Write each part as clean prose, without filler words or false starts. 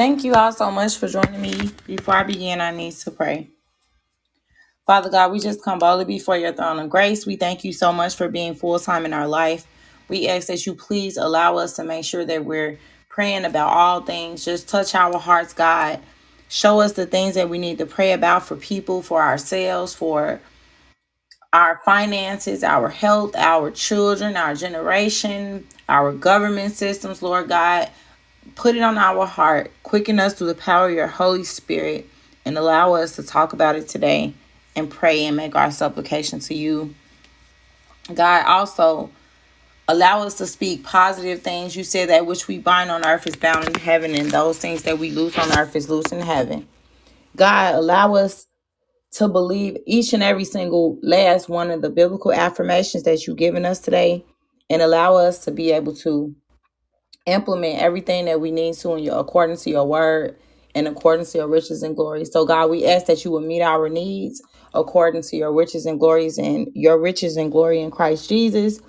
Thank you all so much for joining me. Before I begin, I need to pray. Father God, we just come boldly before your throne of grace. We thank you so much for being full-time in our life. We ask that you please allow us to make sure that we're praying about all things. Just touch our hearts, God. Show us the things that we need to pray about for people, for ourselves, for our finances, our health, our children, our generation, our government systems, Lord God. Put it on our heart. Quicken us through the power of your Holy Spirit and allow us to talk about it today and pray and make our supplication to you. God, also allow us to speak positive things. You said that which we bind on earth is bound in heaven, and those things that we loose on earth is loose in heaven. God, allow us to believe each and every single last one of the biblical affirmations that you've given us today, and allow us to be able to implement everything that we need to in your, according to your word and according to your riches and glory. So God, we ask that you will meet our needs according to your riches and glories and your riches and glory in Christ Jesus.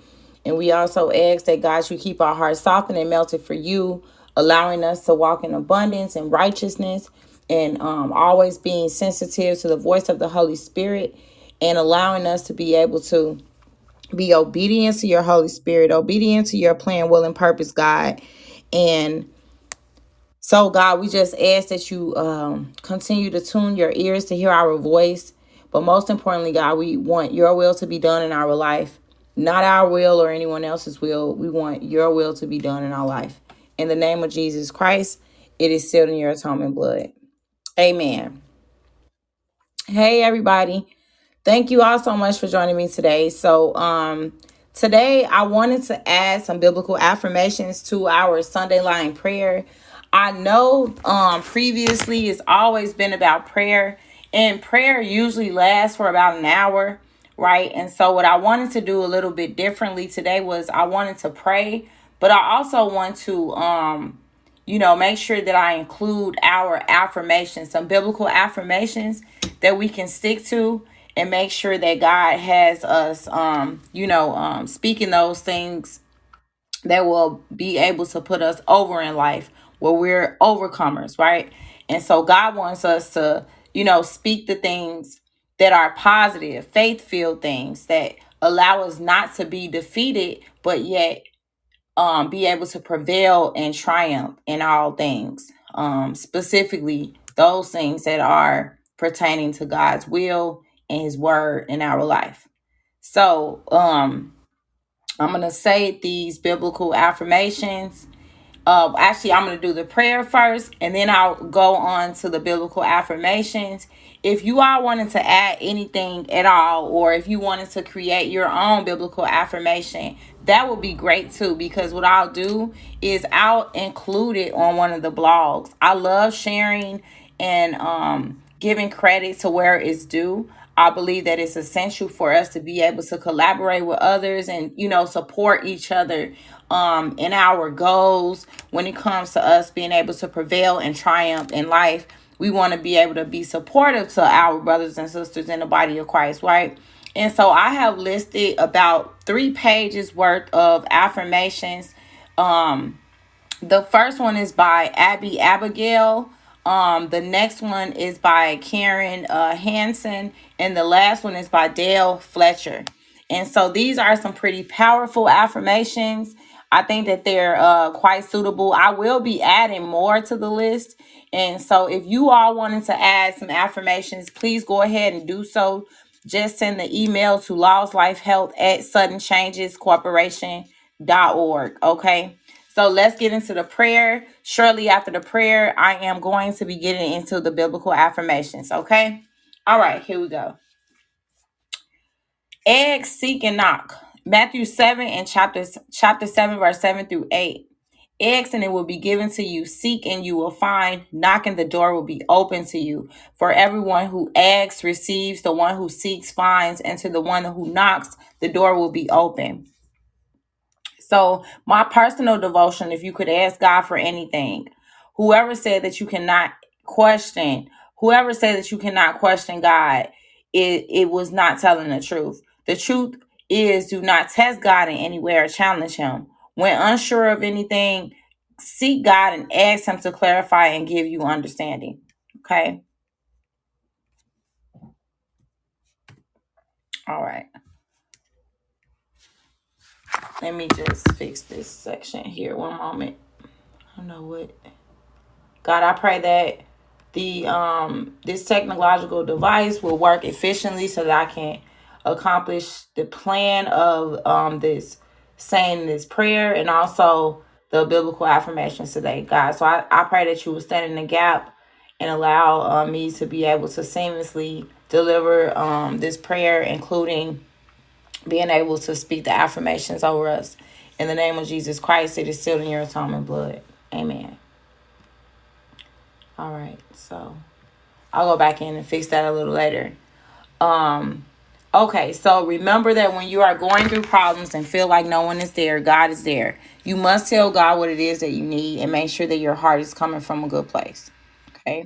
And we also ask that God, you keep our hearts softened and melted for you, allowing us to walk in abundance and righteousness and always being sensitive to the voice of the Holy Spirit and allowing us to be able to be obedient to your Holy Spirit, obedient to your plan, will, and purpose, God. And so, God, we just ask that you continue to tune your ears to hear our voice. But most importantly, God, we want your will to be done in our life, not our will or anyone else's will. We want your will to be done in our life. In the name of Jesus Christ, it is sealed in your atonement blood. Amen. Hey, everybody. Thank you all so much for joining me today. So today I wanted to add some biblical affirmations to our Sunday line prayer. I know previously it's always been about prayer, and prayer usually lasts for about an hour, right? And so what I wanted to do a little bit differently today was I wanted to pray, but I also want to make sure that I include our affirmations, some biblical affirmations that we can stick to, and make sure that God has us, speaking those things that will be able to put us over in life, where we're overcomers, right? And so God wants us to, speak the things that are positive, faith-filled things that allow us not to be defeated, but yet be able to prevail and triumph in all things, specifically those things that are pertaining to God's will and his word in our life. So I'm going to say these biblical affirmations. I'm going to do the prayer first, and then I'll go on to the biblical affirmations. If you all wanted to add anything at all, or if you wanted to create your own biblical affirmation, that would be great too, because what I'll do is I'll include it on one of the blogs. I love sharing and giving credit to where it's due. I believe that it's essential for us to be able to collaborate with others and, support each other in our goals. When it comes to us being able to prevail and triumph in life, we want to be able to be supportive to our brothers and sisters in the body of Christ, right? And so I have listed about 3 pages worth of affirmations. The first one is by Abby Abigail. The next one is by Karen Hanson, and the last one is by Dale Fletcher. And so these are some pretty powerful affirmations. I think that they're quite suitable. I will be adding more to the list. And so if you all wanted to add some affirmations, please go ahead and do so. Just send the email to lawslifehealth@suddenchangescorporation.org. Okay. So let's get into the prayer. Shortly after the prayer, I am going to be getting into the biblical affirmations, okay? All right, here we go. Ask, seek, and knock. Matthew 7 and chapter 7, verse 7 through 8. Ask and it will be given to you. Seek and you will find. Knock and the door will be open to you. For everyone who asks receives, the one who seeks finds, and to the one who knocks, the door will be open. So my personal devotion, if you could ask God for anything, whoever said that you cannot question God, it was not telling the truth. The truth is, do not test God in any way or challenge him. When unsure of anything, Seek God and ask him to clarify and give you understanding. Okay. All right. Let me just fix this section here. One moment. I don't know what. God, I pray that the this technological device will work efficiently so that I can accomplish the plan of this saying, this prayer, and also the biblical affirmations today, God. So I pray that you will stand in the gap and allow me to be able to seamlessly deliver this prayer, including being able to speak the affirmations over us. In the name of Jesus Christ, it is sealed in your atonement blood. Amen. All right, so I'll go back in and fix that a little later. Okay, so remember that when you are going through problems and feel like no one is there, God is there. You must tell God what it is that you need and make sure that your heart is coming from a good place. Okay?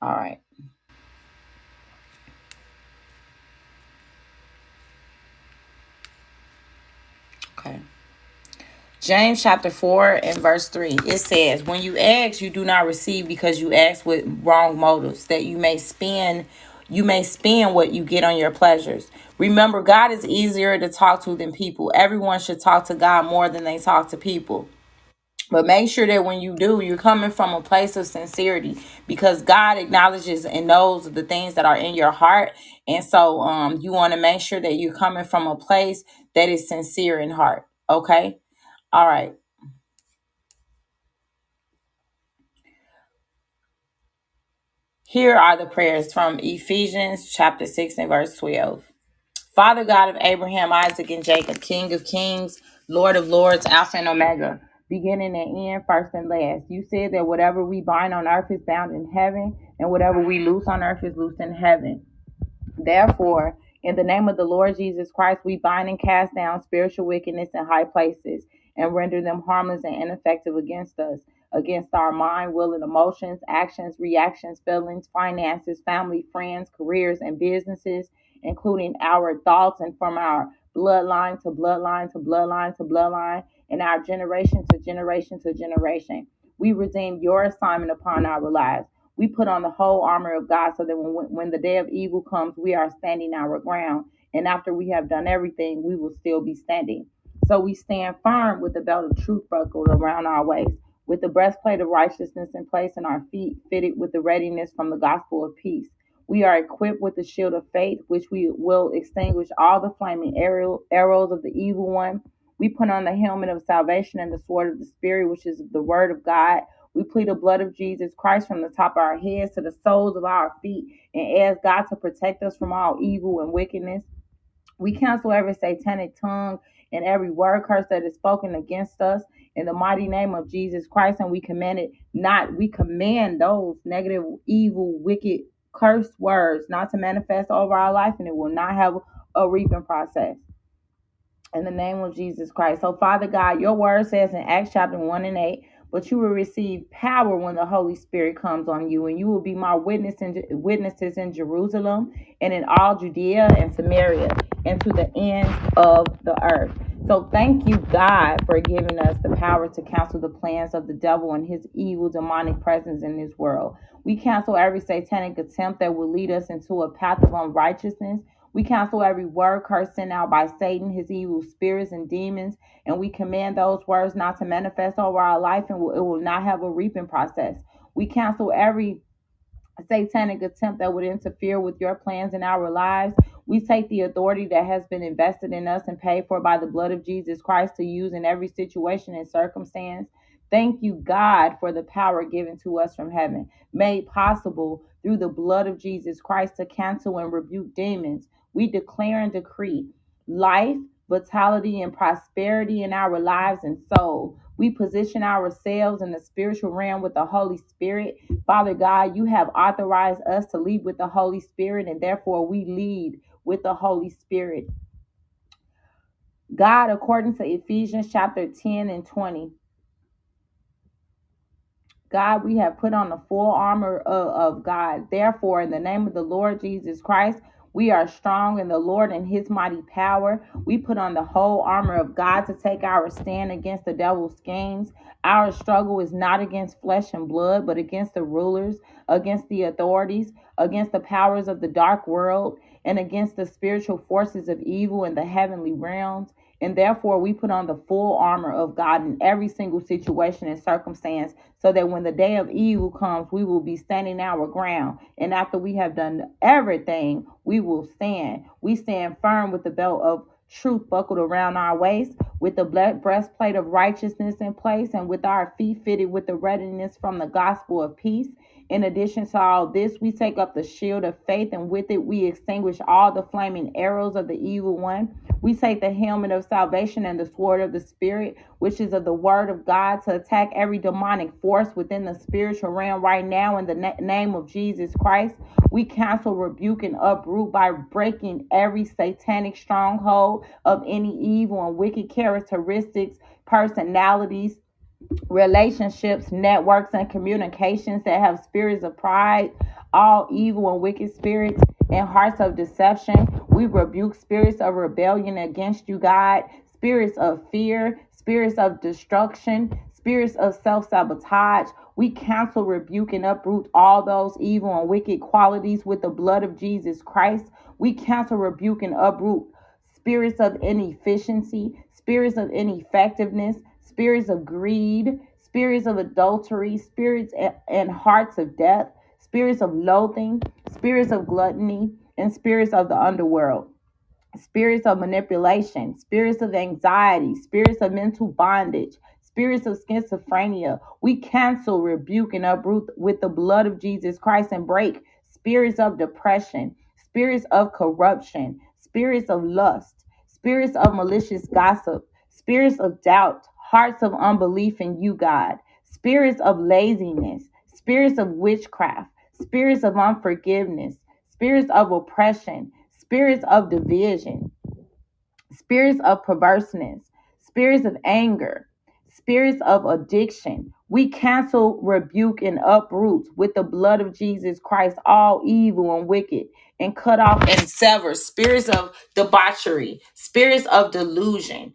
All right. Okay. James chapter 4 and verse 3, it says, when you ask, you do not receive because you ask with wrong motives, that you may spend what you get on your pleasures. Remember, God is easier to talk to than people. Everyone should talk to God more than they talk to people. But make sure that when you do, you're coming from a place of sincerity, because God acknowledges and knows the things that are in your heart. And so you want to make sure that you're coming from a place that is sincere in heart. Okay? All right. Here are the prayers from Ephesians chapter 6 and verse 12. Father God of Abraham, Isaac, and Jacob, King of kings, Lord of lords, Alpha and Omega, beginning and end, first and last. You said that whatever we bind on earth is bound in heaven, and whatever we loose on earth is loosed in heaven. Therefore, in the name of the Lord Jesus Christ, we bind and cast down spiritual wickedness in high places, and render them harmless and ineffective against us, against our mind, will, and emotions, actions, reactions, feelings, finances, family, friends, careers, and businesses, including our thoughts, and from our bloodline to bloodline to bloodline to bloodline, and our generation to generation to generation. We redeem your assignment upon our lives. We put on the whole armor of God so that when the day of evil comes, we are standing our ground. And after we have done everything, we will still be standing. So we stand firm with the belt of truth buckled around our waist, with the breastplate of righteousness in place and our feet fitted with the readiness from the gospel of peace. We are equipped with the shield of faith, which we will extinguish all the flaming arrows of the evil one. We put on the helmet of salvation and the sword of the Spirit, which is the word of God. We plead the blood of Jesus Christ from the top of our heads to the soles of our feet and ask God to protect us from all evil and wickedness. We cancel every satanic tongue and every word curse that is spoken against us in the mighty name of Jesus Christ. And we command those negative, evil, wicked, cursed words not to manifest over our life, and it will not have a reaping process in the name of Jesus Christ. So Father God, your word says in Acts chapter 1 and 8, but you will receive power when the Holy Spirit comes on you, and you will be my witnesses in Jerusalem and in all Judea and Samaria and to the ends of the earth. So thank you, God, for giving us the power to cancel the plans of the devil and his evil demonic presence in this world. We cancel every satanic attempt that will lead us into a path of unrighteousness. We cancel every word curse sent out by Satan, his evil spirits and demons, and we command those words not to manifest over our life, and it will not have a reaping process. We cancel every satanic attempt that would interfere with your plans in our lives. We take the authority that has been invested in us and paid for by the blood of Jesus Christ to use in every situation and circumstance. Thank you, God, for the power given to us from heaven, made possible through the blood of Jesus Christ to cancel and rebuke demons. We declare and decree life, vitality, and prosperity in our lives and soul. We position ourselves in the spiritual realm with the Holy Spirit. Father God, you have authorized us to lead with the Holy Spirit, and therefore we lead with the Holy Spirit. God, according to Ephesians chapter 10 and 20, God, we have put on the full armor of God. Therefore, in the name of the Lord Jesus Christ, We are strong in the Lord and his mighty power. We put on the whole armor of God to take our stand against the devil's schemes. Our struggle is not against flesh and blood, but against the rulers, against the authorities, against the powers of the dark world, and against the spiritual forces of evil in the heavenly realms. And therefore, we put on the full armor of God in every single situation and circumstance, so that when the day of evil comes, we will be standing our ground. And after we have done everything, we will stand. We stand firm with the belt of truth buckled around our waist, with the breastplate of righteousness in place, and with our feet fitted with the readiness from the gospel of peace. In addition to all this, we take up the shield of faith, and with it we extinguish all the flaming arrows of the evil one. We take the helmet of salvation and the sword of the Spirit, which is of the word of God, to attack every demonic force within the spiritual realm right now in the name of Jesus Christ. We cancel, rebuke, and uproot by breaking every satanic stronghold of any evil and wicked characteristics, personalities, relationships, networks, and communications that have spirits of pride, all evil and wicked spirits, and hearts of deception. We rebuke spirits of rebellion against you, God, spirits of fear, spirits of destruction, spirits of self-sabotage. We cancel, rebuke, and uproot all those evil and wicked qualities with the blood of Jesus Christ. We cancel, rebuke, and uproot spirits of inefficiency, spirits of ineffectiveness, spirits of greed, spirits of adultery, spirits and hearts of death, spirits of loathing, spirits of gluttony, and spirits of the underworld, spirits of manipulation, spirits of anxiety, spirits of mental bondage, spirits of schizophrenia. We cancel, rebuke, and uproot with the blood of Jesus Christ, and break spirits of depression, spirits of corruption, spirits of lust, spirits of malicious gossip, spirits of doubt, hearts of unbelief in you, God, spirits of laziness, spirits of witchcraft, spirits of unforgiveness, spirits of oppression, spirits of division, spirits of perverseness, spirits of anger, spirits of addiction. We cancel, rebuke, and uproot with the blood of Jesus Christ all evil and wicked, and cut off and sever spirits of debauchery, spirits of delusion,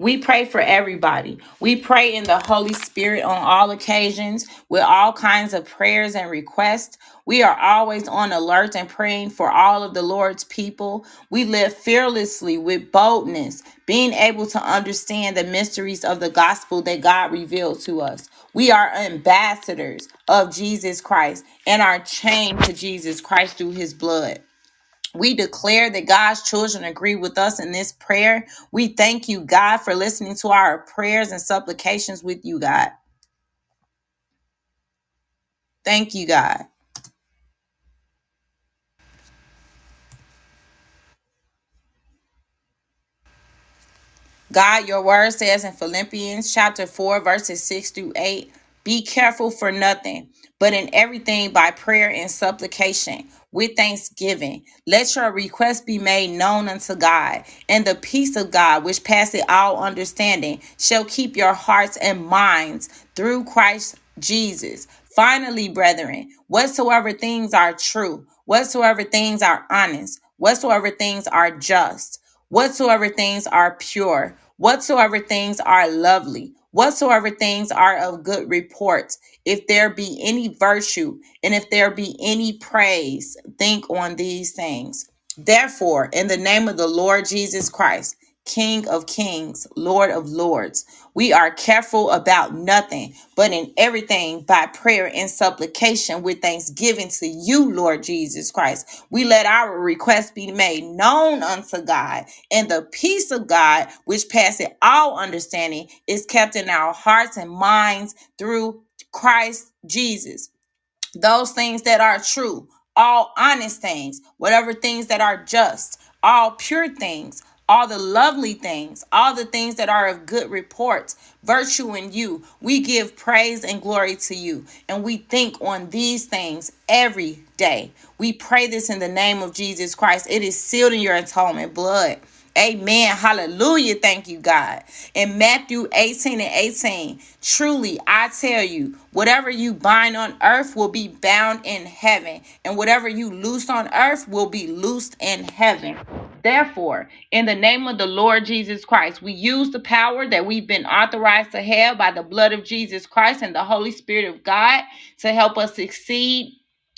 We pray for everybody. We pray in the Holy Spirit on all occasions with all kinds of prayers and requests. We are always on alert and praying for all of the Lord's people. We live fearlessly with boldness, being able to understand the mysteries of the gospel that God revealed to us. We are ambassadors of Jesus Christ and are chained to Jesus Christ through his blood. We declare that God's children agree with us in this prayer. We thank you, God, for listening to our prayers and supplications with you, God. Thank you, God. God, your word says in Philippians chapter 4, verses 6-8, be careful for nothing, but in everything by prayer and supplication, with thanksgiving, let your requests be made known unto God, and the peace of God, which passeth all understanding, shall keep your hearts and minds through Christ Jesus. Finally, brethren, whatsoever things are true, whatsoever things are honest, whatsoever things are just, whatsoever things are pure, whatsoever things are lovely, whatsoever things are of good report, if there be any virtue and if there be any praise, think on these things. Therefore, in the name of the Lord Jesus Christ, King of kings, Lord of lords, we are careful about nothing, but in everything by prayer and supplication with thanksgiving to you, Lord Jesus Christ. We let our requests be made known unto God, and the peace of God, which passeth all understanding, is kept in our hearts and minds through Christ Jesus. Those things that are true, all honest things, whatever things that are just, all pure things, all the lovely things, all the things that are of good report, virtue in you, we give praise and glory to you. And we think on these things every day. We pray this in the name of Jesus Christ. It is sealed in your atonement blood. Amen. Hallelujah. Thank you, God. In Matthew 18:18, truly I tell you, whatever you bind on earth will be bound in heaven, and whatever you loose on earth will be loosed in heaven. Therefore, in the name of the Lord Jesus Christ, we use the power that we've been authorized to have by the blood of Jesus Christ and the Holy Spirit of God to help us succeed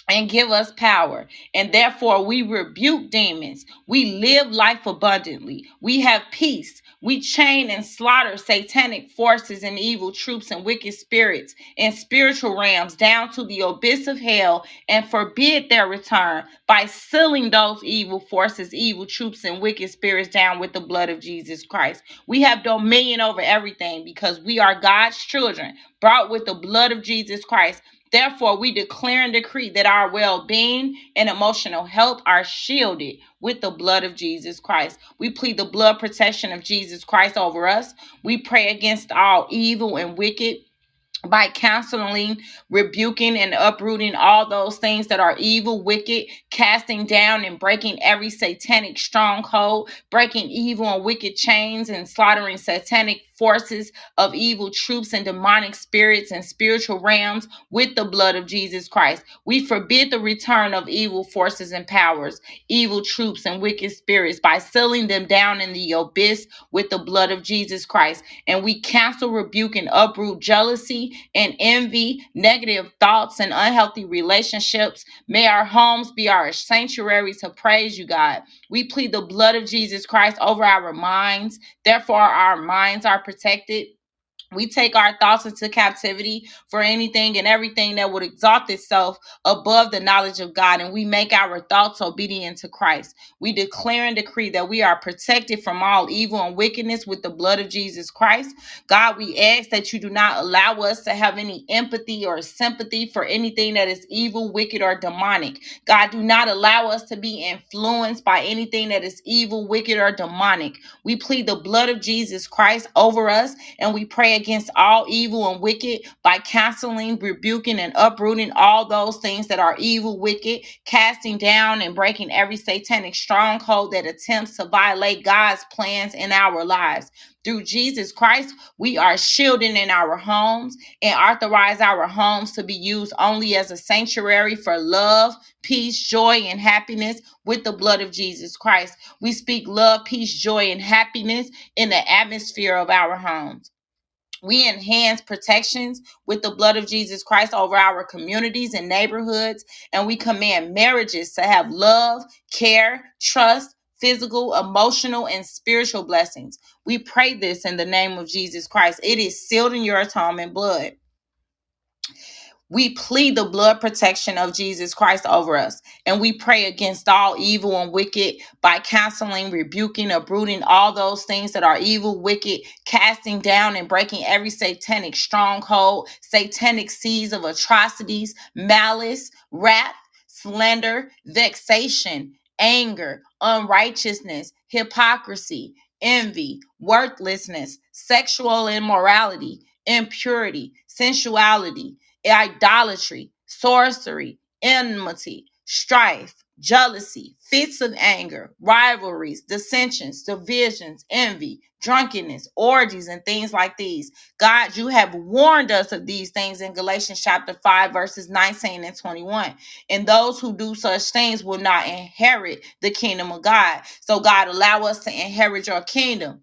and give us power. And therefore, we rebuke demons. We live life abundantly. We have peace. We chain and slaughter satanic forces and evil troops and wicked spirits in spiritual realms down to the abyss of hell and forbid their return by sealing those evil forces, evil troops, and wicked spirits down with the blood of Jesus Christ. We have dominion over everything because we are God's children, brought with the blood of Jesus Christ. Therefore, we declare and decree that our well-being and emotional health are shielded with the blood of Jesus Christ. We plead the blood protection of Jesus Christ over us. We pray against all evil and wicked by counseling, rebuking, and uprooting all those things that are evil, wicked, casting down and breaking every satanic stronghold, breaking evil and wicked chains, and slaughtering satanic forces of evil troops and demonic spirits and spiritual realms with the blood of Jesus Christ. We forbid the return of evil forces and powers, evil troops and wicked spirits by sealing them down in the abyss with the blood of Jesus Christ. And we cancel, rebuke, and uproot jealousy and envy, negative thoughts, and unhealthy relationships. May our homes be our sanctuary to praise you, God. We plead the blood of Jesus Christ over our minds. Therefore, our minds are protected. We take our thoughts into captivity for anything and everything that would exalt itself above the knowledge of God, and we make our thoughts obedient to Christ. We declare and decree that we are protected from all evil and wickedness with the blood of Jesus Christ. God, we ask that you do not allow us to have any empathy or sympathy for anything that is evil, wicked, or demonic. God, do not allow us to be influenced by anything that is evil, wicked, or demonic. We plead the blood of Jesus Christ over us, and we pray against all evil and wicked by counseling, rebuking, and uprooting all those things that are evil, wicked, casting down and breaking every satanic stronghold that attempts to violate God's plans in our lives. Through Jesus Christ, we are shielded in our homes and authorize our homes to be used only as a sanctuary for love, peace, joy, and happiness with the blood of Jesus Christ. We speak love, peace, joy, and happiness in the atmosphere of our homes. We enhance protections with the blood of Jesus Christ over our communities and neighborhoods, and we command marriages to have love, care, trust, physical, emotional, and spiritual blessings. We pray this in the name of Jesus Christ. It is sealed in your atonement blood. We plead the blood protection of Jesus Christ over us, and we pray against all evil and wicked by counseling, rebuking, uprooting all those things that are evil, wicked, casting down and breaking every satanic stronghold, satanic seeds of atrocities, malice, wrath, slander, vexation, anger, unrighteousness, hypocrisy, envy, worthlessness, sexual immorality, impurity, sensuality, idolatry, sorcery, enmity, strife, jealousy, fits of anger, rivalries, dissensions, divisions, envy, drunkenness, orgies, and things like these. God, you have warned us of these things in Galatians chapter 5, verses 19 and 21. And those who do such things will not inherit the kingdom of God. So God, allow us to inherit your kingdom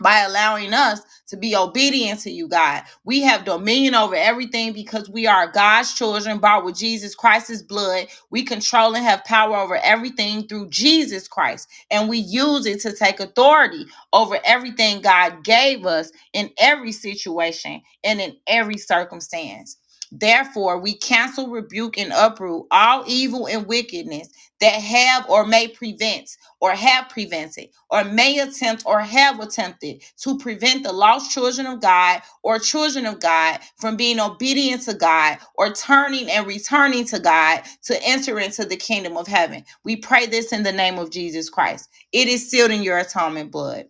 by allowing us to be obedient to you, God. We have dominion over everything because we are God's children, bought with Jesus Christ's blood. We control and have power over everything through Jesus Christ, and we use it to take authority over everything God gave us in every situation and in every circumstance. Therefore, we cancel, rebuke, and uproot all evil and wickedness that have or may prevent or have prevented or may attempt or have attempted to prevent the lost children of God or children of God from being obedient to God or turning and returning to God to enter into the kingdom of heaven. We pray this in the name of Jesus Christ. It is sealed in your atonement blood.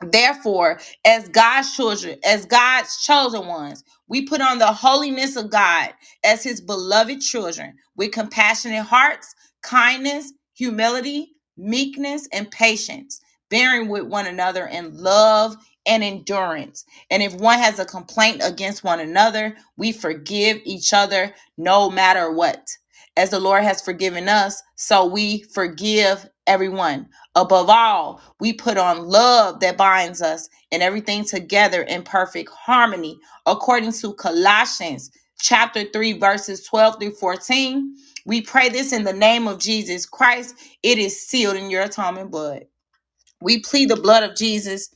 Therefore, as God's children, as God's chosen ones, we put on the holiness of God as his beloved children with compassionate hearts, kindness, humility, meekness, and patience, bearing with one another in love and endurance. And if one has a complaint against one another, we forgive each other no matter what. As the Lord has forgiven us, so we forgive everyone. Above all, we put on love that binds us and everything together in perfect harmony. According to Colossians chapter 3, verses 12 through 14, we pray this in the name of Jesus Christ. It is sealed in your atonement and blood. We plead the blood of Jesus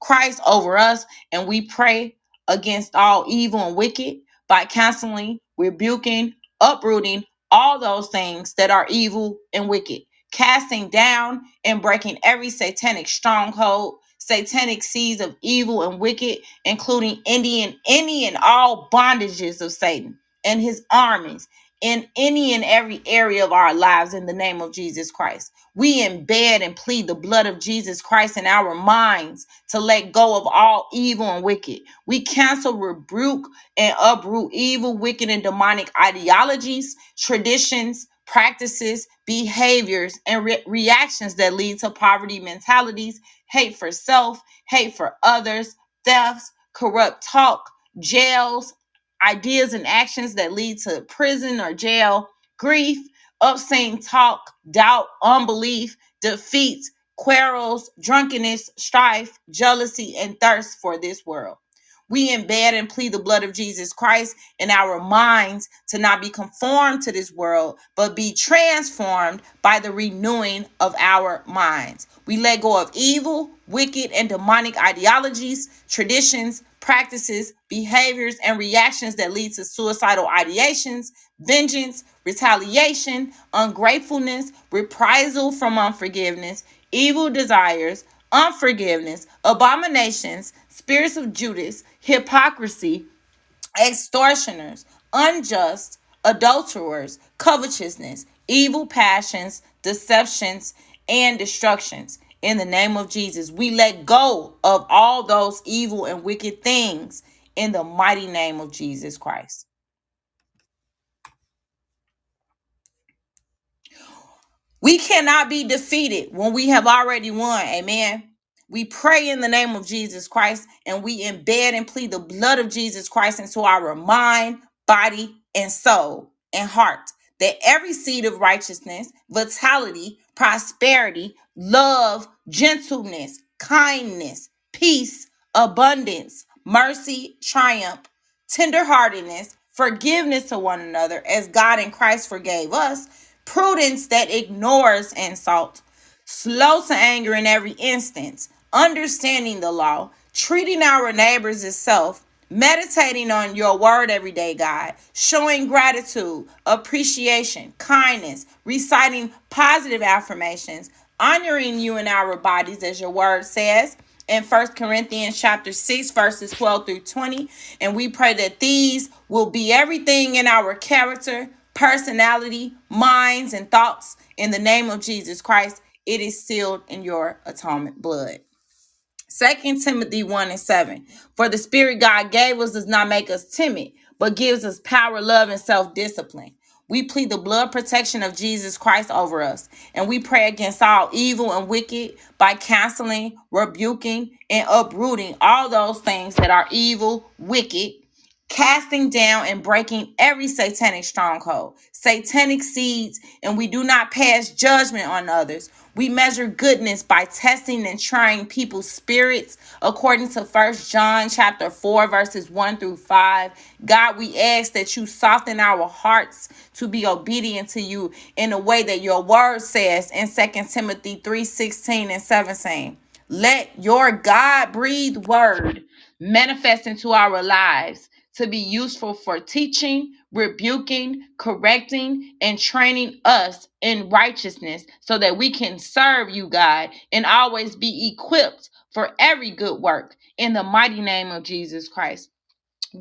Christ over us, and we pray against all evil and wicked by canceling, rebuking, uprooting all those things that are evil and wicked, casting down and breaking every satanic stronghold, satanic seeds of evil and wicked, including any and all bondages of Satan and his armies in any and every area of our lives in the name of Jesus Christ. We embed and plead the blood of Jesus Christ in our minds to let go of all evil and wicked. We cancel, rebuke, and uproot evil, wicked, and demonic ideologies, traditions, practices, behaviors, and reactions that lead to poverty mentalities, hate for self, hate for others, thefts, corrupt talk, jails, ideas and actions that lead to prison or jail, grief, obscene talk, doubt, unbelief, defeat, quarrels, drunkenness, strife, jealousy, and thirst for this world. We embed and plead the blood of Jesus Christ in our minds to not be conformed to this world, but be transformed by the renewing of our minds. We let go of evil, wicked, and demonic ideologies, traditions, practices, behaviors, and reactions that lead to suicidal ideations, vengeance, retaliation, ungratefulness, reprisal from unforgiveness, evil desires, unforgiveness, abominations, spirits of Judas, hypocrisy, extortioners, unjust, adulterers, covetousness, evil passions, deceptions, and destructions. In the name of Jesus, we let go of all those evil and wicked things in the mighty name of Jesus Christ. We cannot be defeated when we have already won. Amen. We pray in the name of Jesus Christ, and we embed and plead the blood of Jesus Christ into our mind, body, and soul and heart, that every seed of righteousness, vitality, prosperity, love, gentleness, kindness, peace, abundance, mercy, triumph, tenderheartedness, forgiveness to one another as God in Christ forgave us, prudence that ignores insult, slow to anger in every instance, understanding the law, treating our neighbors as self, meditating on your word every day, God, showing gratitude, appreciation, kindness, reciting positive affirmations, honoring you in our bodies, as your word says in 1 Corinthians chapter 6, verses 12 through 20. And we pray that these will be everything in our character, personality, minds, and thoughts in the name of Jesus Christ. It is sealed in your atonement blood. 2 Timothy 1:7, for the spirit God gave us does not make us timid, but gives us power, love, and self-discipline. We plead the blood protection of Jesus Christ over us, and we pray against all evil and wicked by canceling, rebuking, and uprooting all those things that are evil, wicked, casting down and breaking every satanic stronghold, satanic seeds, and we do not pass judgment on others. We measure goodness by testing and trying people's spirits. According to 1 John chapter 4, verses 1 through 5, God, we ask that you soften our hearts to be obedient to you in the way that your word says in 2 Timothy 3:16 and 17. Let your God-breathed word manifest into our lives to be useful for teaching, rebuking, correcting, and training us in righteousness so that we can serve you, God, and always be equipped for every good work in the mighty name of Jesus Christ.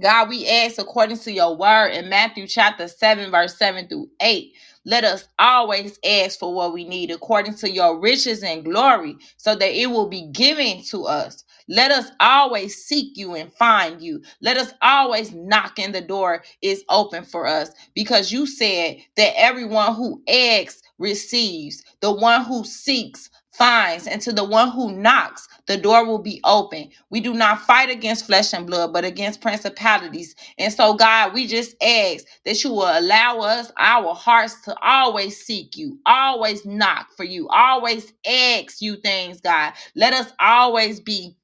God, we ask according to your word in Matthew chapter 7, verse 7 through 8, let us always ask for what we need according to your riches and glory so that it will be given to us. Let us always seek you and find you. Let us always knock and the door is open for us, because you said that everyone who asks receives, the one who seeks finds, and to the one who knocks, the door will be open. We do not fight against flesh and blood, but against principalities. And so, God, we just ask that you will allow us, our hearts, to always seek you, always knock for you, always ask you things, God. Let us always be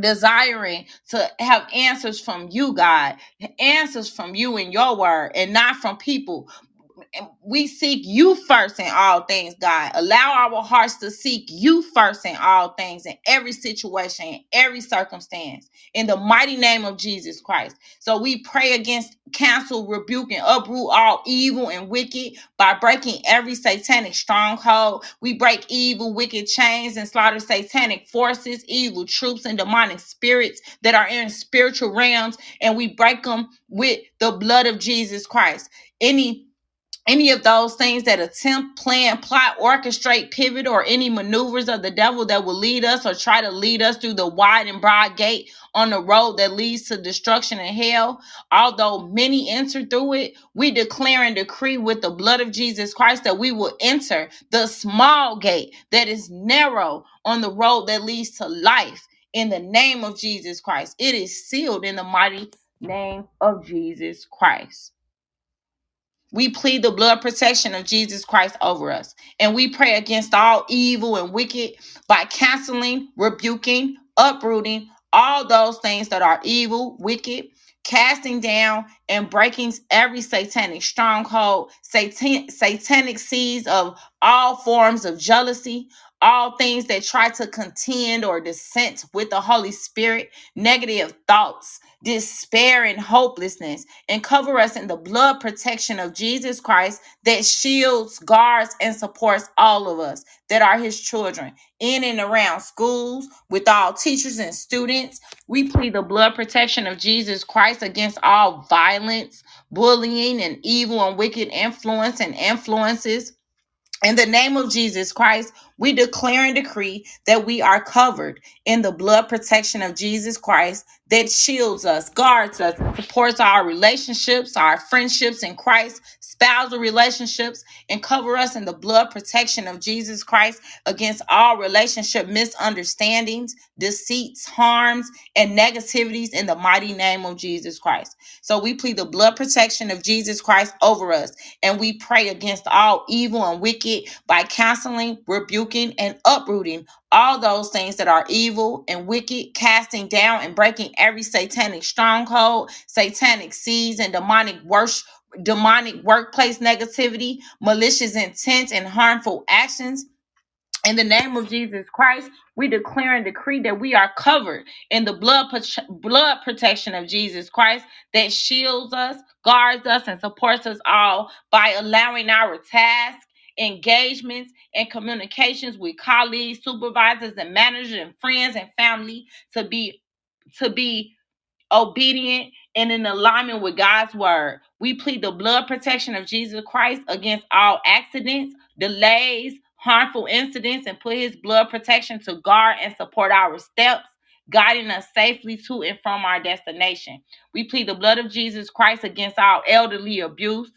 desiring to have answers from you, God, answers from you in your word and not from people. We seek you first in all things, God. Allow our hearts to seek you first in all things, in every situation, in every circumstance, in the mighty name of Jesus Christ. So we pray against, cancel, rebuke, and uproot all evil and wicked by breaking every satanic stronghold. We break evil, wicked chains and slaughter satanic forces, evil troops, and demonic spirits that are in spiritual realms, and we break them with the blood of Jesus Christ. Any of those things that attempt, plan, plot, orchestrate, pivot, or any maneuvers of the devil that will lead us or try to lead us through the wide and broad gate on the road that leads to destruction and hell, although many enter through it, we declare and decree with the blood of Jesus Christ that we will enter the small gate that is narrow on the road that leads to life in the name of Jesus Christ. It is sealed in the mighty name of Jesus Christ. We plead the blood protection of Jesus Christ over us. And we pray against all evil and wicked by canceling, rebuking, uprooting all those things that are evil, wicked, casting down and breaking every satanic stronghold, satanic seeds of all forms of jealousy, all things that try to contend or dissent with the Holy Spirit, negative thoughts, despair, and hopelessness, and cover us in the blood protection of Jesus Christ that shields, guards, and supports all of us that are his children in and around schools with all teachers and students. We plead the blood protection of Jesus Christ against all violence, bullying, and evil and wicked influence and influences. In the name of Jesus Christ, we declare and decree that we are covered in the blood protection of Jesus Christ that shields us, guards us, supports our relationships, our friendships in Christ, spousal relationships, and cover us in the blood protection of Jesus Christ against all relationship misunderstandings, deceits, harms, and negativities in the mighty name of Jesus Christ. So we plead the blood protection of Jesus Christ over us, and we pray against all evil and wicked by canceling, rebuking, and uprooting all those things that are evil and wicked, casting down and breaking every satanic stronghold, satanic seeds, and demonic workplace negativity, malicious intent, and harmful actions. In the name of Jesus Christ, we declare and decree that we are covered in the blood protection of Jesus Christ that shields us, guards us, and supports us all by allowing our tasks, engagements, and communications with colleagues, supervisors, and managers, and friends and family to be obedient and in alignment with God's word. We plead the blood protection of Jesus Christ against all accidents, delays, harmful incidents, and put his blood protection to guard and support our steps, guiding us safely to and from our destination. We plead the blood of Jesus Christ against all elderly abuse,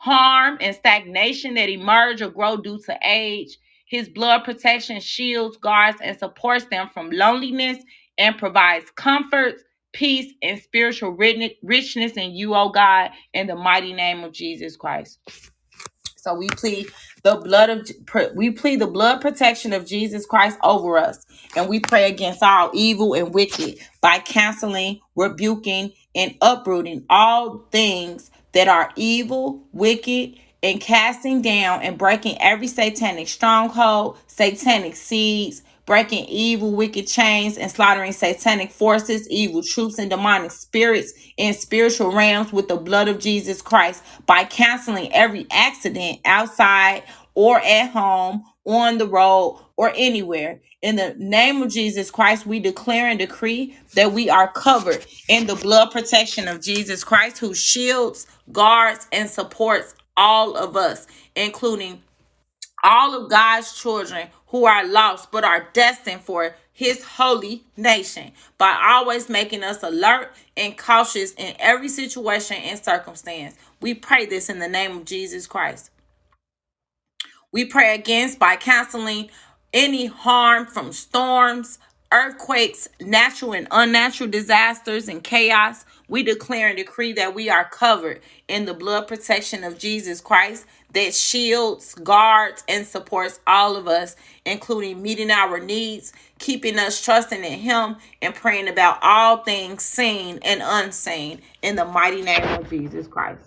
harm, and stagnation that emerge or grow due to age. His blood protection shields, guards, and supports them from loneliness and provides comfort, peace, and spiritual richness in you, O God, in the mighty name of Jesus Christ. So we plead the blood protection of Jesus Christ over us, and we pray against all evil and wicked by canceling, rebuking, and uprooting all things that are evil, wicked, and casting down and breaking every satanic stronghold, satanic seeds, breaking evil, wicked chains, and slaughtering satanic forces, evil troops, and demonic spirits in spiritual realms with the blood of Jesus Christ by canceling every accident outside or at home, on the road, or anywhere. In the name of Jesus Christ, we declare and decree that we are covered in the blood protection of Jesus Christ, who shields, guards, and supports all of us, including all of God's children who are lost but are destined for his holy nation, by always making us alert and cautious in every situation and circumstance. We pray this in the name of Jesus Christ. We pray against by canceling any harm from storms, earthquakes, natural and unnatural disasters, and chaos, we declare and decree that we are covered in the blood protection of Jesus Christ that shields, guards, and supports all of us, including meeting our needs, keeping us trusting in Him, and praying about all things seen and unseen in the mighty name of Jesus Christ.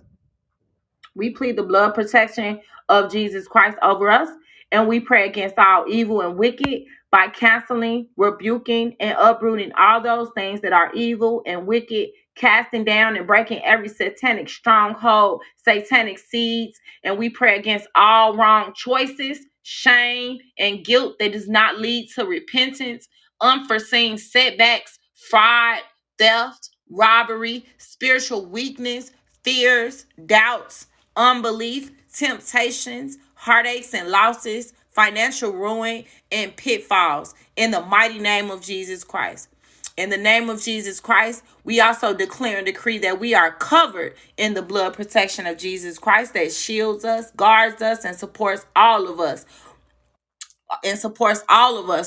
We plead the blood protection of Jesus Christ over us, and we pray against all evil and wicked by canceling, rebuking, and uprooting all those things that are evil and wicked, casting down and breaking every satanic stronghold, satanic seeds, and we pray against all wrong choices, shame, and guilt that does not lead to repentance, unforeseen setbacks, fraud, theft, robbery, spiritual weakness, fears, doubts, unbelief, temptations, heartaches and losses, financial ruin, and pitfalls in the mighty name of Jesus Christ. In the name of Jesus Christ, we also declare and decree that we are covered in the blood protection of Jesus Christ that shields us, guards us, and supports all of us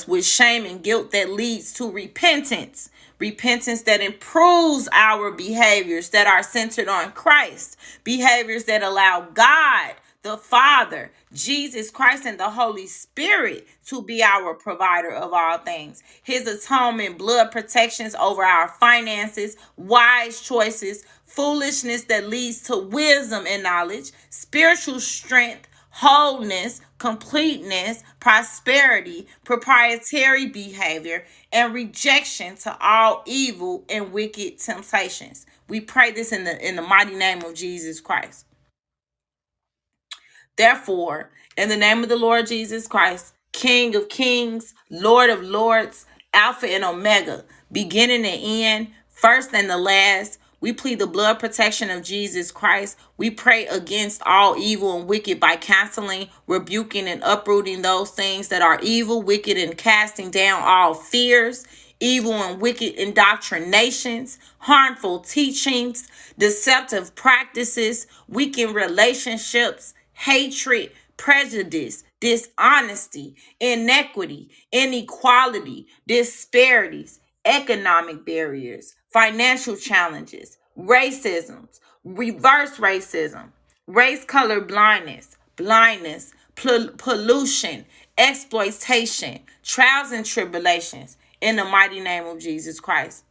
with shame and guilt that leads to repentance. Repentance that improves our behaviors that are centered on Christ. Behaviors that allow God, the Father, Jesus Christ, and the Holy Spirit to be our provider of all things. His atonement blood protections over our finances, wise choices, foolishness that leads to wisdom and knowledge, spiritual strength, wholeness, completeness, prosperity, proprietary behavior, and rejection to all evil and wicked temptations. We pray this in the mighty name of Jesus Christ. Therefore, in the name of the Lord Jesus Christ, King of Kings, Lord of Lords, Alpha and Omega, beginning and end, first and the last, we plead the blood protection of Jesus Christ. We pray against all evil and wicked by canceling, rebuking, and uprooting those things that are evil, wicked, and casting down all fears, evil and wicked indoctrinations, harmful teachings, deceptive practices, weakened relationships, hatred, prejudice, dishonesty, inequity, inequality, disparities, economic barriers, financial challenges, racism, reverse racism, race color blindness, pollution, exploitation, trials and tribulations in the mighty name of Jesus Christ.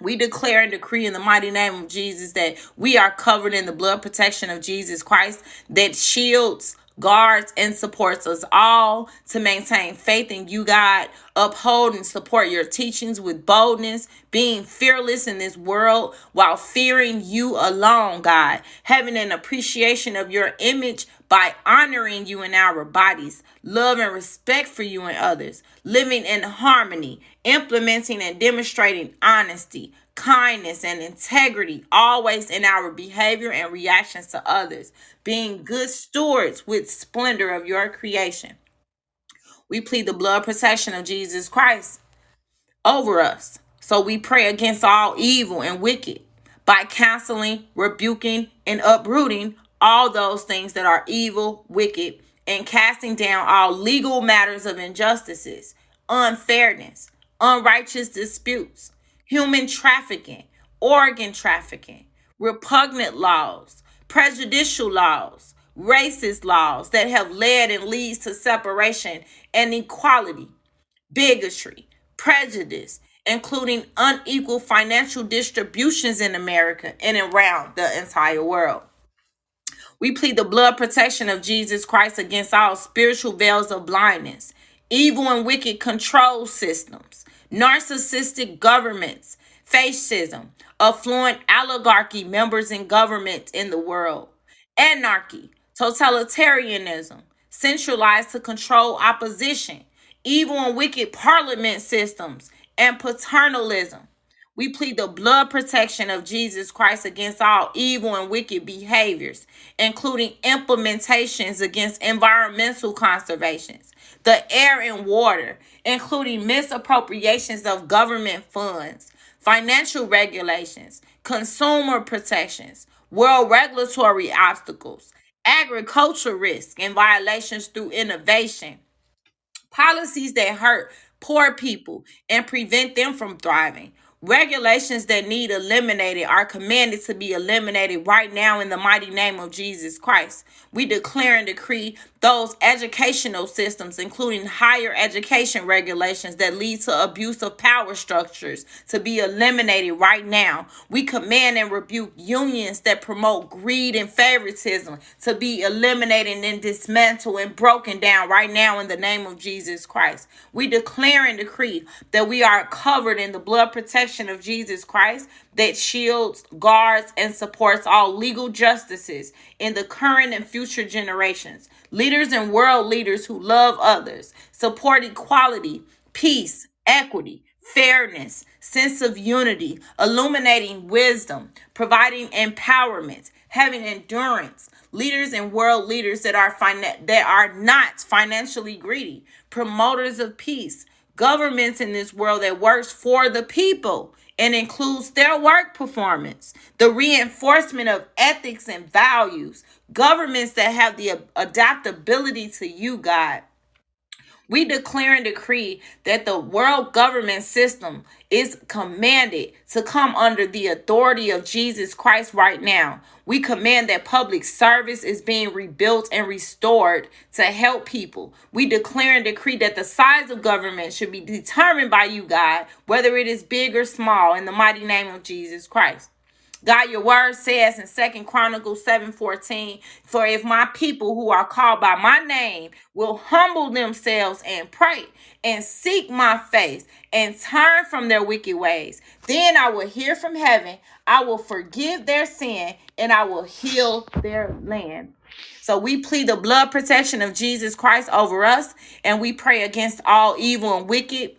We declare and decree in the mighty name of Jesus that we are covered in the blood protection of Jesus Christ that shields, guards, and supports us all to maintain faith in you, God. Uphold and support your teachings with boldness, being fearless in this world while fearing you alone, God. Having an appreciation of your image by honoring you in our bodies, love and respect for you and others, living in harmony, implementing and demonstrating honesty, kindness, and integrity, always in our behavior and reactions to others, being good stewards with splendor of your creation. We plead the blood protection of Jesus Christ over us. So we pray against all evil and wicked by canceling, rebuking, and uprooting all those things that are evil, wicked, and casting down all legal matters of injustices, unfairness, unrighteous disputes, human trafficking, organ trafficking, repugnant laws, prejudicial laws, racist laws that have led and leads to separation and inequality, bigotry, prejudice, including unequal financial distributions in America and around the entire world. We plead the blood protection of Jesus Christ against all spiritual veils of blindness, evil and wicked control systems, narcissistic governments, fascism, affluent oligarchy members in government in the world, anarchy, totalitarianism, centralized to control opposition, evil and wicked parliament systems, and paternalism. We plead the blood protection of Jesus Christ against all evil and wicked behaviors, including implementations against environmental conservations, the air and water, including misappropriations of government funds, financial regulations, consumer protections, world regulatory obstacles, agriculture risk and violations through innovation, policies that hurt poor people and prevent them from thriving. Regulations that need eliminated are commanded to be eliminated right now in the mighty name of Jesus Christ. We declare and decree those educational systems, including higher education regulations that lead to abuse of power structures, to be eliminated right now. We command and rebuke unions that promote greed and favoritism to be eliminated and dismantled and broken down right now in the name of Jesus Christ. We declare and decree that we are covered in the blood protection of Jesus Christ that shields, guards, and supports all legal justices in the current and future generations. Leaders and world leaders who love others, support equality, peace, equity, fairness, sense of unity, illuminating wisdom, providing empowerment, having endurance. Leaders and world leaders that are not financially greedy, promoters of peace. Governments in this world that works for the people and includes their work performance, the reinforcement of ethics and values, governments that have the adaptability to you, God. We declare and decree that the world government system is commanded to come under the authority of Jesus Christ right now. We command that public service is being rebuilt and restored to help people. We declare and decree that the size of government should be determined by you, God, whether it is big or small, in the mighty name of Jesus Christ. God, your word says in 2 Chronicles 7:14, for if my people who are called by my name will humble themselves and pray and seek my face and turn from their wicked ways, then I will hear from heaven, I will forgive their sin, and I will heal their land. So we plead the blood protection of Jesus Christ over us, and we pray against all evil and wicked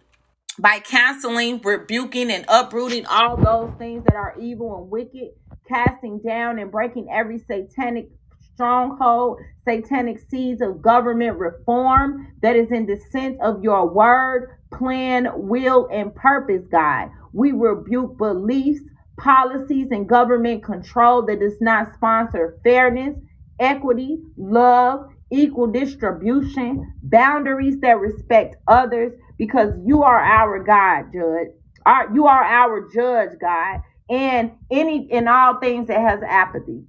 by canceling, rebuking, and uprooting all those things that are evil and wicked, casting down and breaking every satanic stronghold, satanic seeds of government reform that is in dissent of your word, plan, will, and purpose, God. We rebuke beliefs, policies, and government control that does not sponsor fairness, equity, love, equal distribution, boundaries that respect others, because you are our God, Judge. You are our Judge, God, and any and all things that has apathy.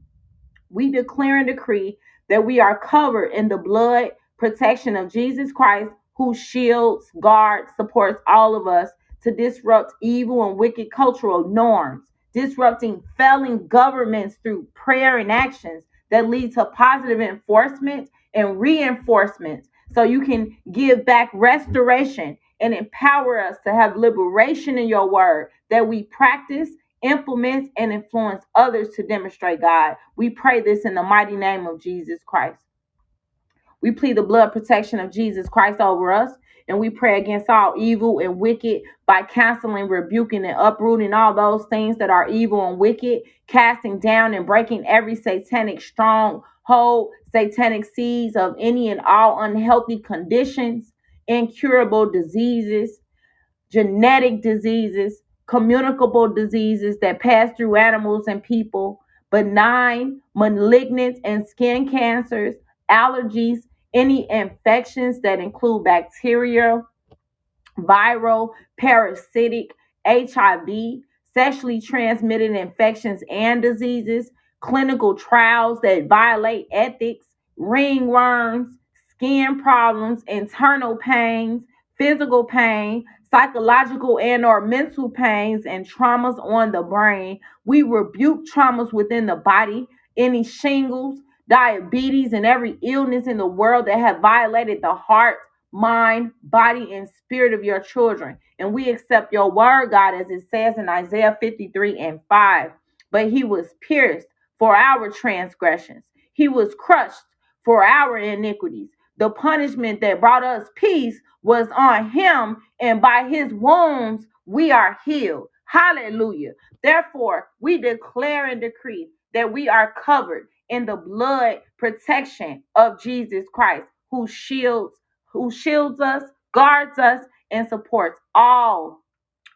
We declare and decree that we are covered in the blood protection of Jesus Christ, who shields, guards, supports all of us to disrupt evil and wicked cultural norms, disrupting failing governments through prayer and actions that lead to positive enforcement and reinforcement, so you can give back restoration and empower us to have liberation in your word that we practice, implement, and influence others to demonstrate, God. We pray this in the mighty name of Jesus Christ. We plead the blood protection of Jesus Christ over us, and we pray against all evil and wicked by canceling, rebuking, and uprooting all those things that are evil and wicked, casting down and breaking every satanic stronghold, satanic seeds of any and all unhealthy conditions, incurable diseases, genetic diseases, communicable diseases that pass through animals and people, benign, malignant, and skin cancers, allergies, any infections that include bacterial, viral, parasitic, HIV, sexually transmitted infections and diseases, clinical trials that violate ethics, ringworms, skin problems, internal pains, physical pain, psychological and or mental pains, and traumas on the brain. We rebuke traumas within the body, any shingles, diabetes, and every illness in the world that have violated the heart, mind, body, and spirit of your children. And we accept your word, God, as it says in Isaiah 53:5. But he was pierced for our transgressions. He was crushed for our iniquities. The punishment that brought us peace was on him, and by his wounds we are healed. Hallelujah. Therefore, we declare and decree that we are covered in the blood protection of Jesus Christ, who shields us, guards us, and supports all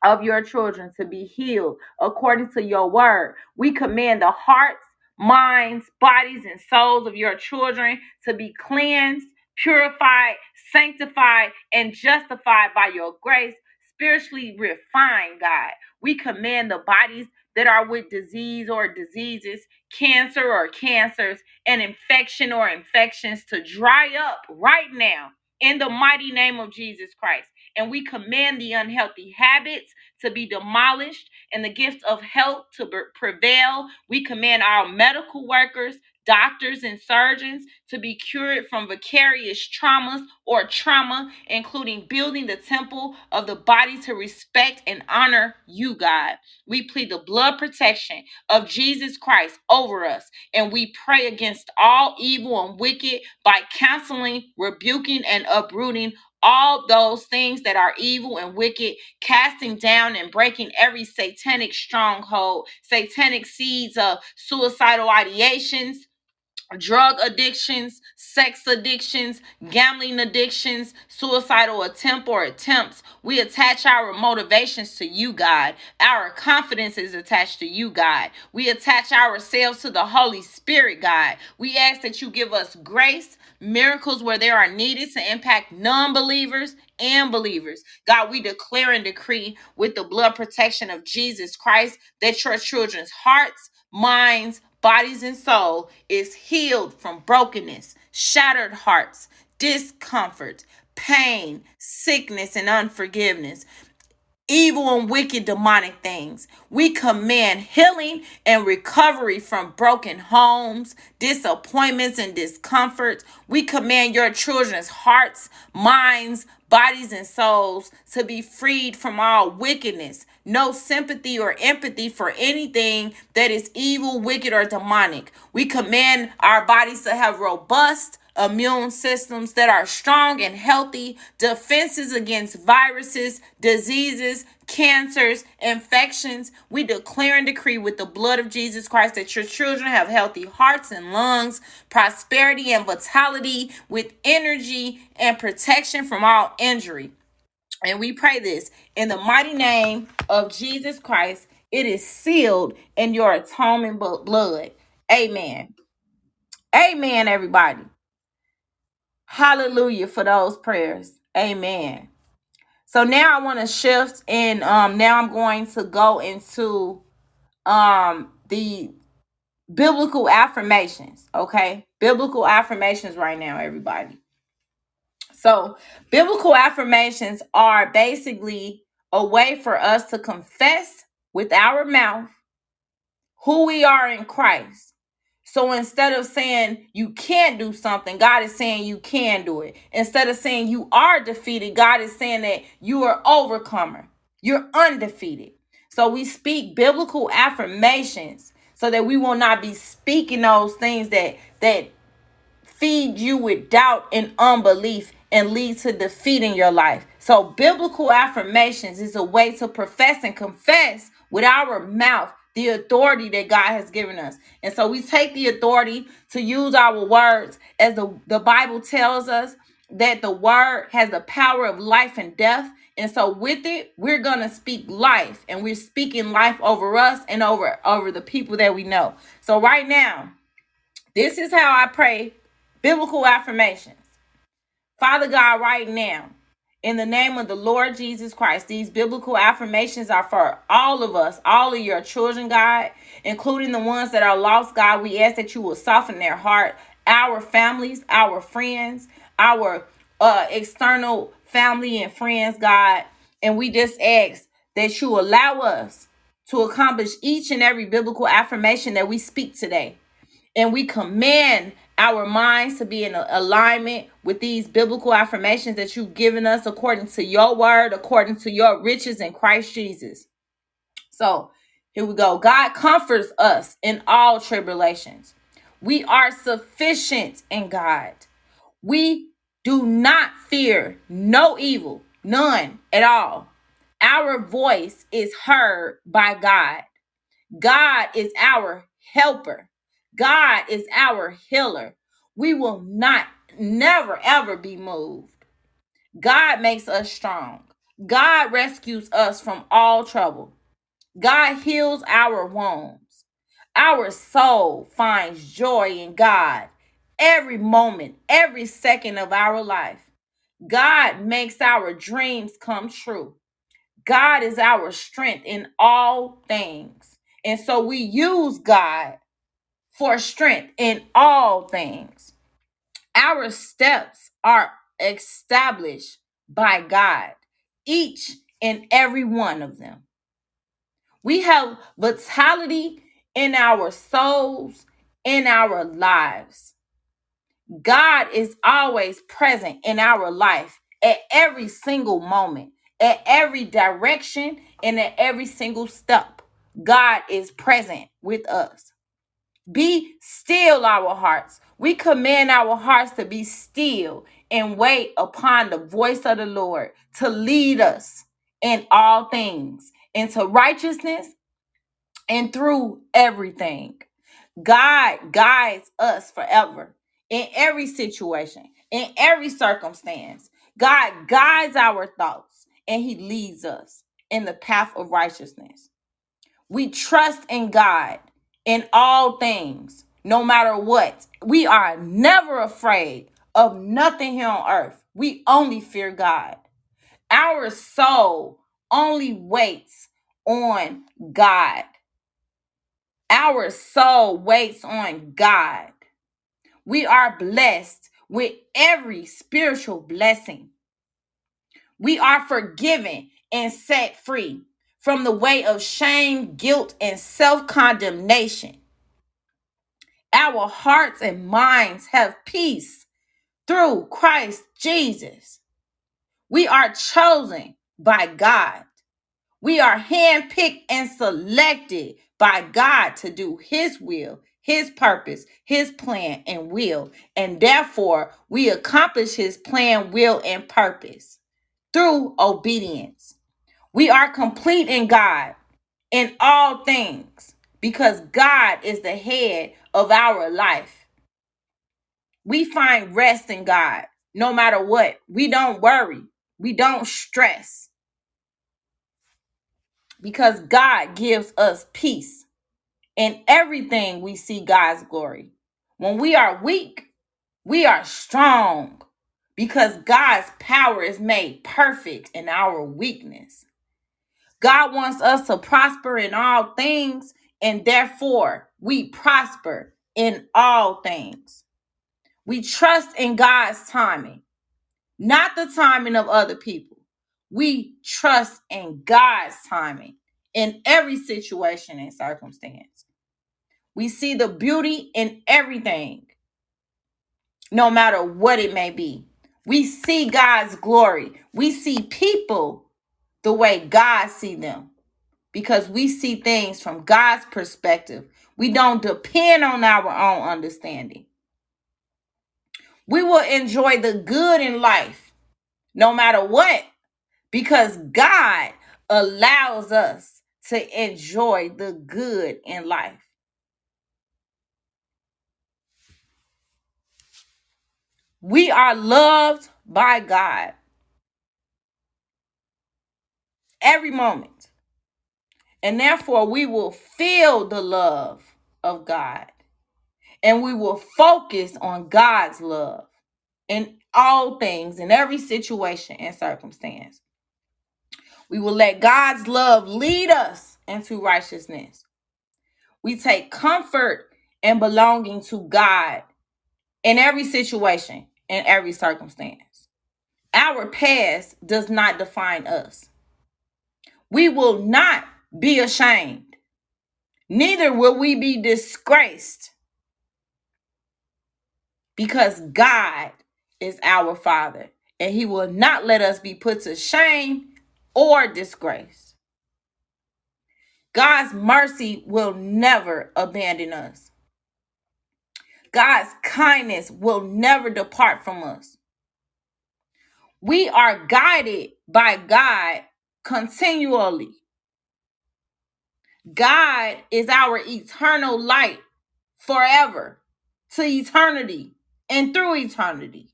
of your children to be healed according to your word. We command the hearts, minds, bodies, and souls of your children to be cleansed, purified, sanctified, and justified by your grace, spiritually refined, God. We command the bodies that are with disease or diseases, cancer or cancers, and infection or infections to dry up right now in the mighty name of Jesus Christ. And we command the unhealthy habits to be demolished and the gift of health to prevail. We command our medical workers, doctors, and surgeons to be cured from vicarious traumas or trauma, including building the temple of the body to respect and honor you, God. We plead the blood protection of Jesus Christ over us, and we pray against all evil and wicked by counseling, rebuking, and uprooting all those things that are evil and wicked, casting down and breaking every satanic stronghold, satanic seeds of suicidal ideations, drug addictions, sex addictions, gambling addictions, suicidal attempts. We attach our motivations to you, God. Our confidence is attached to you, God. We attach ourselves to the Holy Spirit, God. We ask that you give us grace, miracles where there are needed to impact non-believers and believers. God, we declare and decree with the blood protection of Jesus Christ that your children's hearts, minds, bodies, and soul is healed from brokenness, shattered hearts, discomfort, pain, sickness, and unforgiveness, evil and wicked demonic things. We command healing and recovery from broken homes, disappointments, and discomfort. We command your children's hearts, minds, bodies, and souls to be freed from all wickedness. No sympathy or empathy for anything that is evil, wicked, or demonic. We command our bodies to have robust immune systems that are strong and healthy, defenses against viruses, diseases, cancers, infections. We declare and decree with the blood of Jesus Christ that your children have healthy hearts and lungs, prosperity and vitality, with energy and protection from all injury. And we pray this in the mighty name of Jesus Christ. It is sealed in your atonement blood. Amen. Amen, everybody. Hallelujah for those prayers. Amen. So now I want to shift, and now I'm going to go into the biblical affirmations. Okay, biblical affirmations right now, everybody. So biblical affirmations are basically a way for us to confess with our mouth who we are in Christ. So instead of saying you can't do something, God is saying you can do it. Instead of saying you are defeated, God is saying that you are overcomer. You're undefeated. So we speak biblical affirmations so that we will not be speaking those things that feed you with doubt and unbelief and lead to defeat in your life. So biblical affirmations is a way to profess and confess with our mouth the authority that God has given us. And so we take the authority to use our words, as the Bible tells us that the word has the power of life and death. And so with it, we're going to speak life, and we're speaking life over us and over the people that we know. So right now, this is how I pray biblical affirmations. Father God, right now, in the name of the Lord Jesus Christ, these biblical affirmations are for all of us, all of your children, God, including the ones that are lost, God. We ask that you will soften their heart, our families, our friends, our external family and friends, God. And we just ask that you allow us to accomplish each and every biblical affirmation that we speak today. And we command our minds to be in alignment with these biblical affirmations that you've given us according to your word, according to your riches in Christ Jesus. So here we go. God comforts us in all tribulations. We are sufficient in God. We do not fear no evil, none at all. Our voice is heard by God. God is our helper. God is our healer. We will never, ever be moved. God makes us strong. God rescues us from all trouble. God heals our wounds. Our soul finds joy in God. every moment, every second of our life. God makes our dreams come true. God is our strength in all things. And so we use God for strength in all things. Our steps are established by God, each and every one of them. We have vitality in our souls, in our lives. God is always present in our life at every single moment, at every direction, and at every single step. God is present with us. Be still our hearts. We command our hearts to be still and wait upon the voice of the Lord to lead us in all things, into righteousness and through everything. God guides us forever in every situation, in every circumstance. God guides our thoughts and he leads us in the path of righteousness. We trust in God in all things, no matter what. We are never afraid of nothing here on earth. We only fear God. Our soul only waits on God. Our soul waits on God. We are blessed with every spiritual blessing. We are forgiven and set free from the weight of shame, guilt, and self-condemnation. Our hearts and minds have peace through Christ Jesus. We are chosen by God. We are handpicked and selected by God to do his will, his purpose, his plan, and will. And therefore, we accomplish his plan, will, and purpose through obedience. We are complete in God in all things because God is the head of our life. We find rest in God no matter what. We don't worry. We don't stress. Because God gives us peace. In everything we see God's glory. When we are weak, we are strong. Because God's power is made perfect in our weakness. God wants us to prosper in all things. And therefore, we prosper in all things. We trust in God's timing. Not the timing of other people. We trust in God's timing in every situation and circumstance. We see the beauty in everything, no matter what it may be. We see God's glory. We see people the way God sees them because we see things from God's perspective. We don't depend on our own understanding. We will enjoy the good in life, no matter what. Because God allows us to enjoy the good in life. We are loved by God. Every moment. And therefore we will feel the love of God. And we will focus on God's love in all things, in every situation and circumstance. We will let God's love lead us into righteousness. We take comfort in belonging to God in every situation, in every circumstance. Our past does not define us. We will not be ashamed. Neither will we be disgraced. Because God is our Father, and he will not let us be put to shame or disgrace. God's mercy will never abandon us. God's kindness will never depart from us. We are guided by God continually. God is our eternal light forever, to eternity and through eternity.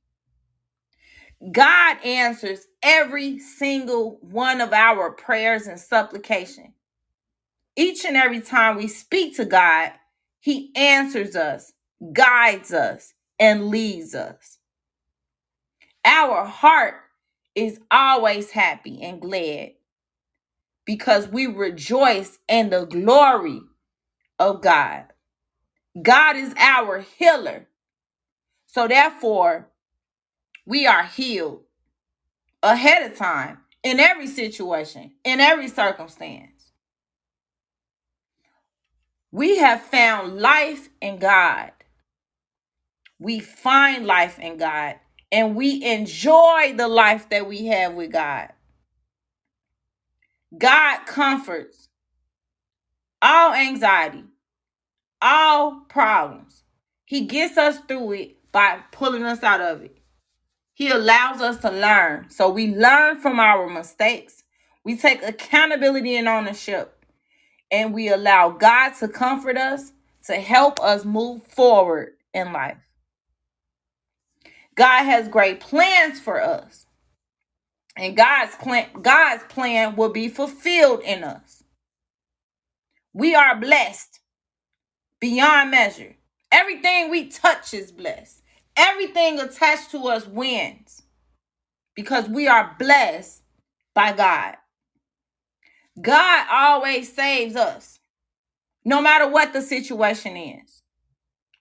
God answers every single one of our prayers and supplication. Each and every time we speak to God, he answers us, guides us, and leads us. Our heart is always happy and glad because we rejoice in the glory of God. God is our healer. So therefore, we are healed ahead of time in every situation, in every circumstance. We have found life in God. We find life in God, and we enjoy the life that we have with God. God comforts all anxiety, all problems. He gets us through it by pulling us out of it. He allows us to learn. So we learn from our mistakes. We take accountability and ownership. And we allow God to comfort us, to help us move forward in life. God has great plans for us. And God's plan will be fulfilled in us. We are blessed beyond measure. Everything we touch is blessed. Everything attached to us wins because we are blessed by God. God always saves us, no matter what the situation is.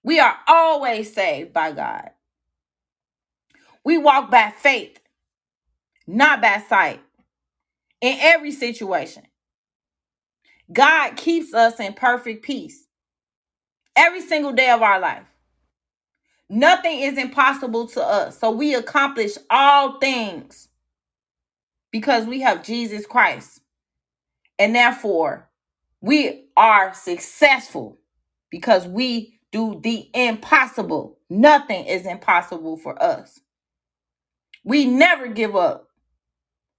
We are always saved by God. We walk by faith, not by sight, in every situation. God keeps us in perfect peace every single day of our life. Nothing is impossible to us. So we accomplish all things because we have Jesus Christ. And therefore, we are successful because we do the impossible. Nothing is impossible for us. We never give up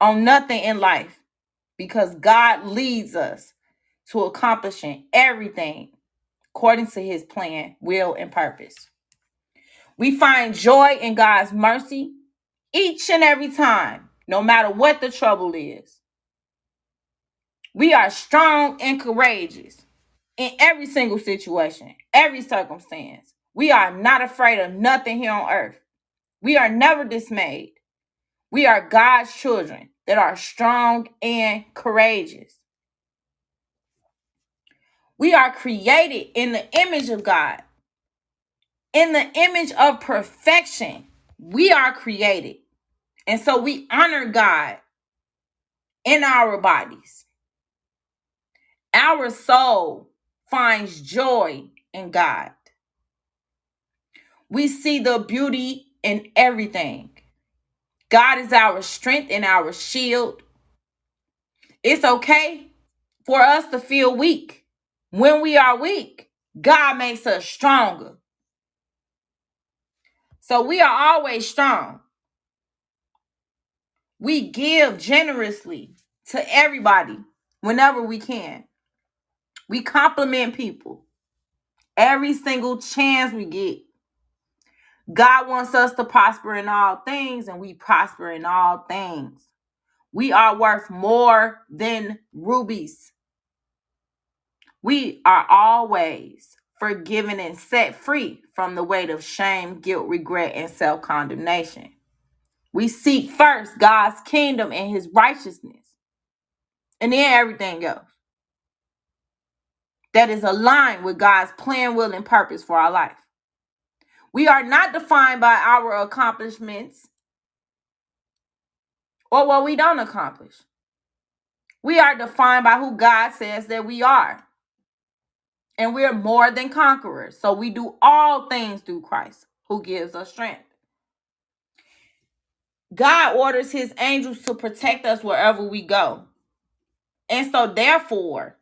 on nothing in life because God leads us to accomplishing everything according to his plan, will, and purpose. We find joy in God's mercy each and every time, no matter what the trouble is. We are strong and courageous in every single situation, every circumstance. We are not afraid of nothing here on earth. We are never dismayed. We are God's children that are strong and courageous. We are created in the image of God. In the image of perfection, we are created. And so we honor God in our bodies. Our soul finds joy in God. We see the beauty in everything. God is our strength and our shield. It's okay for us to feel weak. When we are weak, God makes us stronger. So we are always strong. We give generously to everybody whenever we can. We compliment people every single chance we get. God wants us to prosper in all things, and we prosper in all things. We are worth more than rubies. We are always forgiven and set free from the weight of shame, guilt, regret, and self-condemnation. We seek first God's kingdom and his righteousness, and then everything else that is aligned with God's plan, will, and purpose for our life. We are not defined by our accomplishments or what we don't accomplish. We are defined by who God says that we are. And we're more than conquerors. So we do all things through Christ who gives us strength. God orders his angels to protect us wherever we go. And so therefore,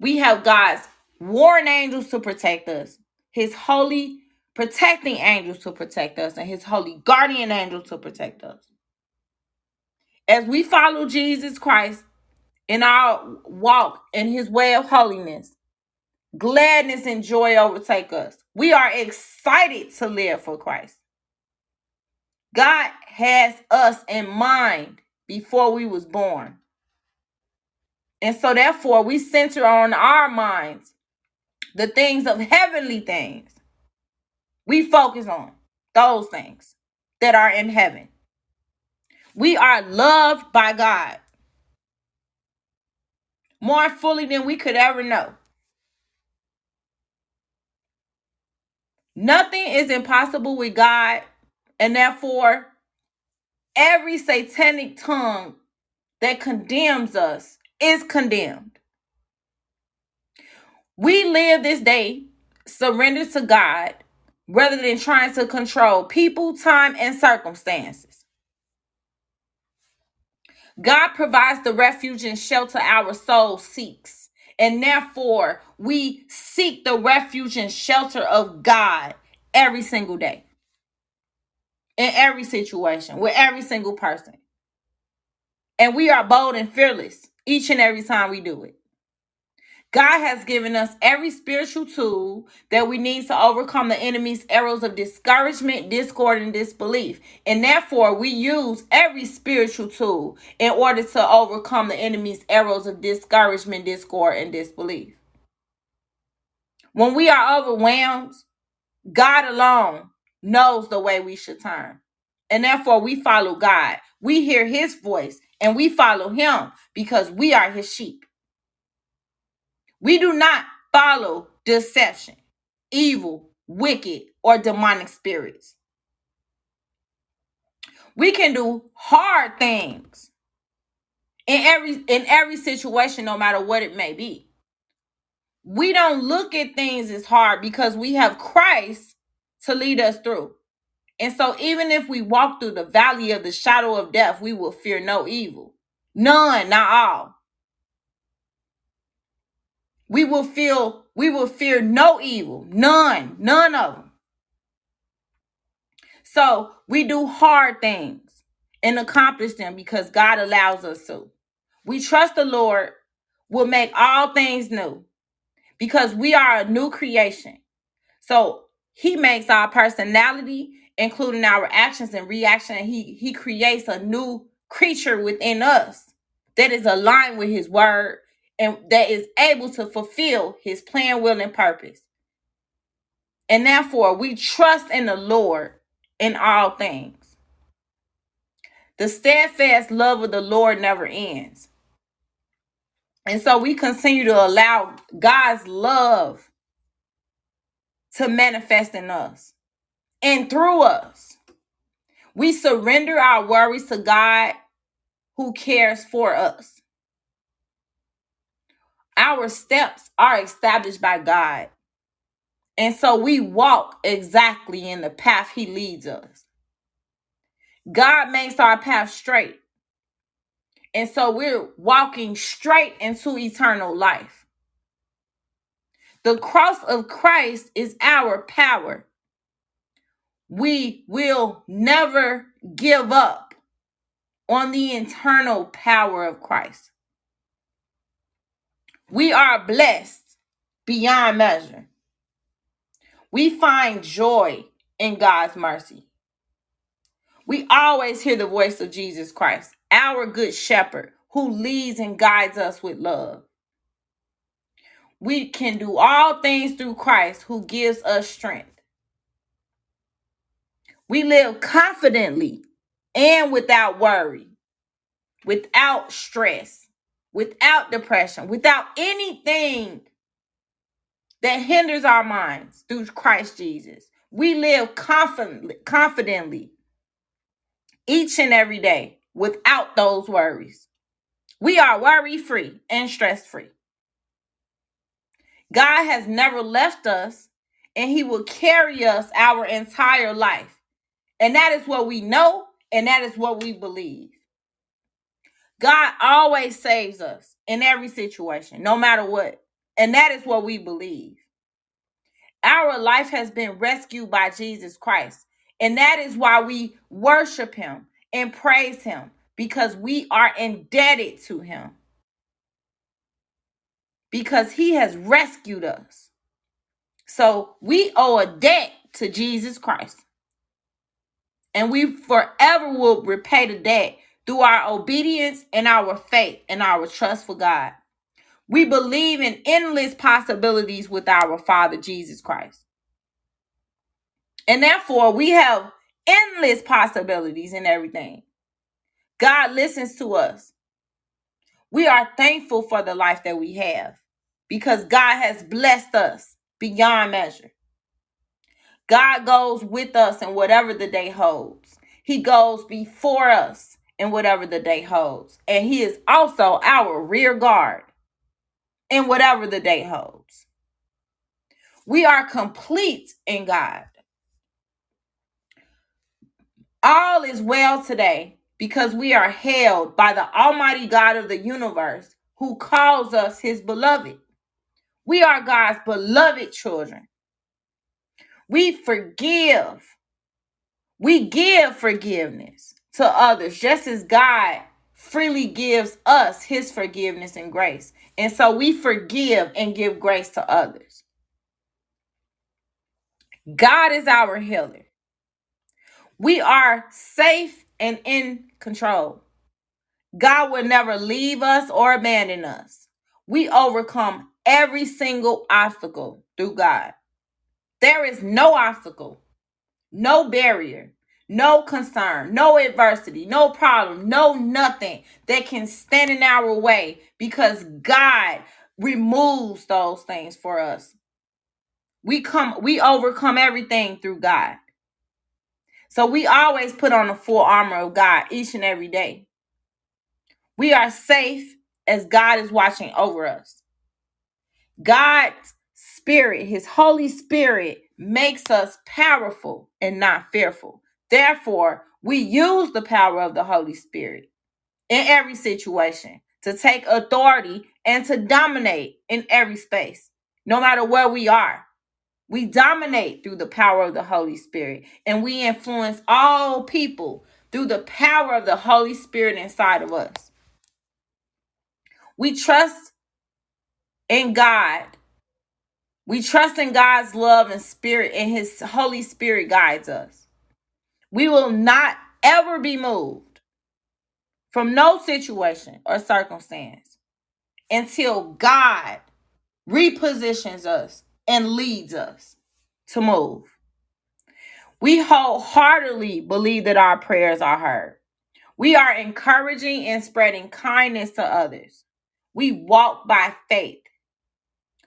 we have God's warring angels to protect us, his holy protecting angels to protect us, and his holy guardian angels to protect us. As we follow Jesus Christ in our walk in his way of holiness, gladness and joy overtake us. We are excited to live for Christ. God has us in mind before we was born. And so therefore, we center on our minds the things of heavenly things. We focus on those things that are in heaven. We are loved by God more fully than we could ever know. Nothing is impossible with God, and therefore, every satanic tongue that condemns us is condemned. We live this day surrendered to God rather than trying to control people, time, and circumstances. God provides the refuge and shelter our soul seeks. And therefore, we seek the refuge and shelter of God every single day, in every situation, with every single person. And we are bold and fearless each and every time we do it. God has given us every spiritual tool that we need to overcome the enemy's arrows of discouragement, discord, and disbelief. And therefore, we use every spiritual tool in order to overcome the enemy's arrows of discouragement, discord, and disbelief. When we are overwhelmed, God alone knows the way we should turn. And therefore, we follow God. We hear his voice and we follow him because we are his sheep. We do not follow deception, evil, wicked, or demonic spirits. We can do hard things in every situation, no matter what it may be. We don't look at things as hard because we have Christ to lead us through. And so even if we walk through the valley of the shadow of death, we will fear no evil. None, not all. We will fear no evil, none of them. So we do hard things and accomplish them because God allows us to. We trust the Lord will make all things new because we are a new creation. So he makes our personality, including our actions and reaction. And he creates a new creature within us that is aligned with his word, and that is able to fulfill his plan, will, and purpose. And therefore, we trust in the Lord in all things. The steadfast love of the Lord never ends. And so we continue to allow God's love to manifest in us and through us. We surrender our worries to God who cares for us. Our steps are established by God. And so we walk exactly in the path he leads us. God makes our path straight. And so we're walking straight into eternal life. The cross of Christ is our power. We will never give up on the internal power of Christ. We are blessed beyond measure. We find joy in God's mercy. We always hear the voice of Jesus Christ, our good shepherd, who leads and guides us with love. We can do all things through Christ who gives us strength. We live confidently and without worry, without stress, without depression, without anything that hinders our minds through Christ Jesus. We live confidently each and every day without those worries. We are worry-free and stress-free. God has never left us, and he will carry us our entire life. And that is what we know, and that is what we believe. God always saves us in every situation, no matter what. And that is what we believe. Our life has been rescued by Jesus Christ. And that is why we worship him and praise him, because we are indebted to him. Because he has rescued us. So we owe a debt to Jesus Christ. And we forever will repay the debt through our obedience and our faith and our trust for God. We believe in endless possibilities with our Father, Jesus Christ. And therefore, we have endless possibilities in everything. God listens to us. We are thankful for the life that we have because God has blessed us beyond measure. God goes with us in whatever the day holds. He goes before us in whatever the day holds. And he is also our rear guard in whatever the day holds. We are complete in God. All is well today because we are held by the Almighty God of the universe who calls us his beloved. We are God's beloved children. We forgive. We give forgiveness to others just as God freely gives us his forgiveness and grace. And so we forgive and give grace to others. God is our healer. We are safe and in control. God will never leave us or abandon us. We overcome every single obstacle through God. There is no obstacle, no barrier, no concern, no adversity, no problem, no nothing that can stand in our way because God removes those things for us. We overcome everything through God. So we always put on the full armor of God each and every day. We are safe as God is watching over us. God's Spirit, his Holy Spirit, makes us powerful and not fearful. Therefore, we use the power of the Holy Spirit in every situation to take authority and to dominate in every space, no matter where we are. We dominate through the power of the Holy Spirit, and we influence all people through the power of the Holy Spirit inside of us. We trust in God. We trust in God's love and spirit, and his Holy Spirit guides us. We will not ever be moved from no situation or circumstance until God repositions us and leads us to move. We wholeheartedly believe that our prayers are heard. We are encouraging and spreading kindness to others. We walk by faith.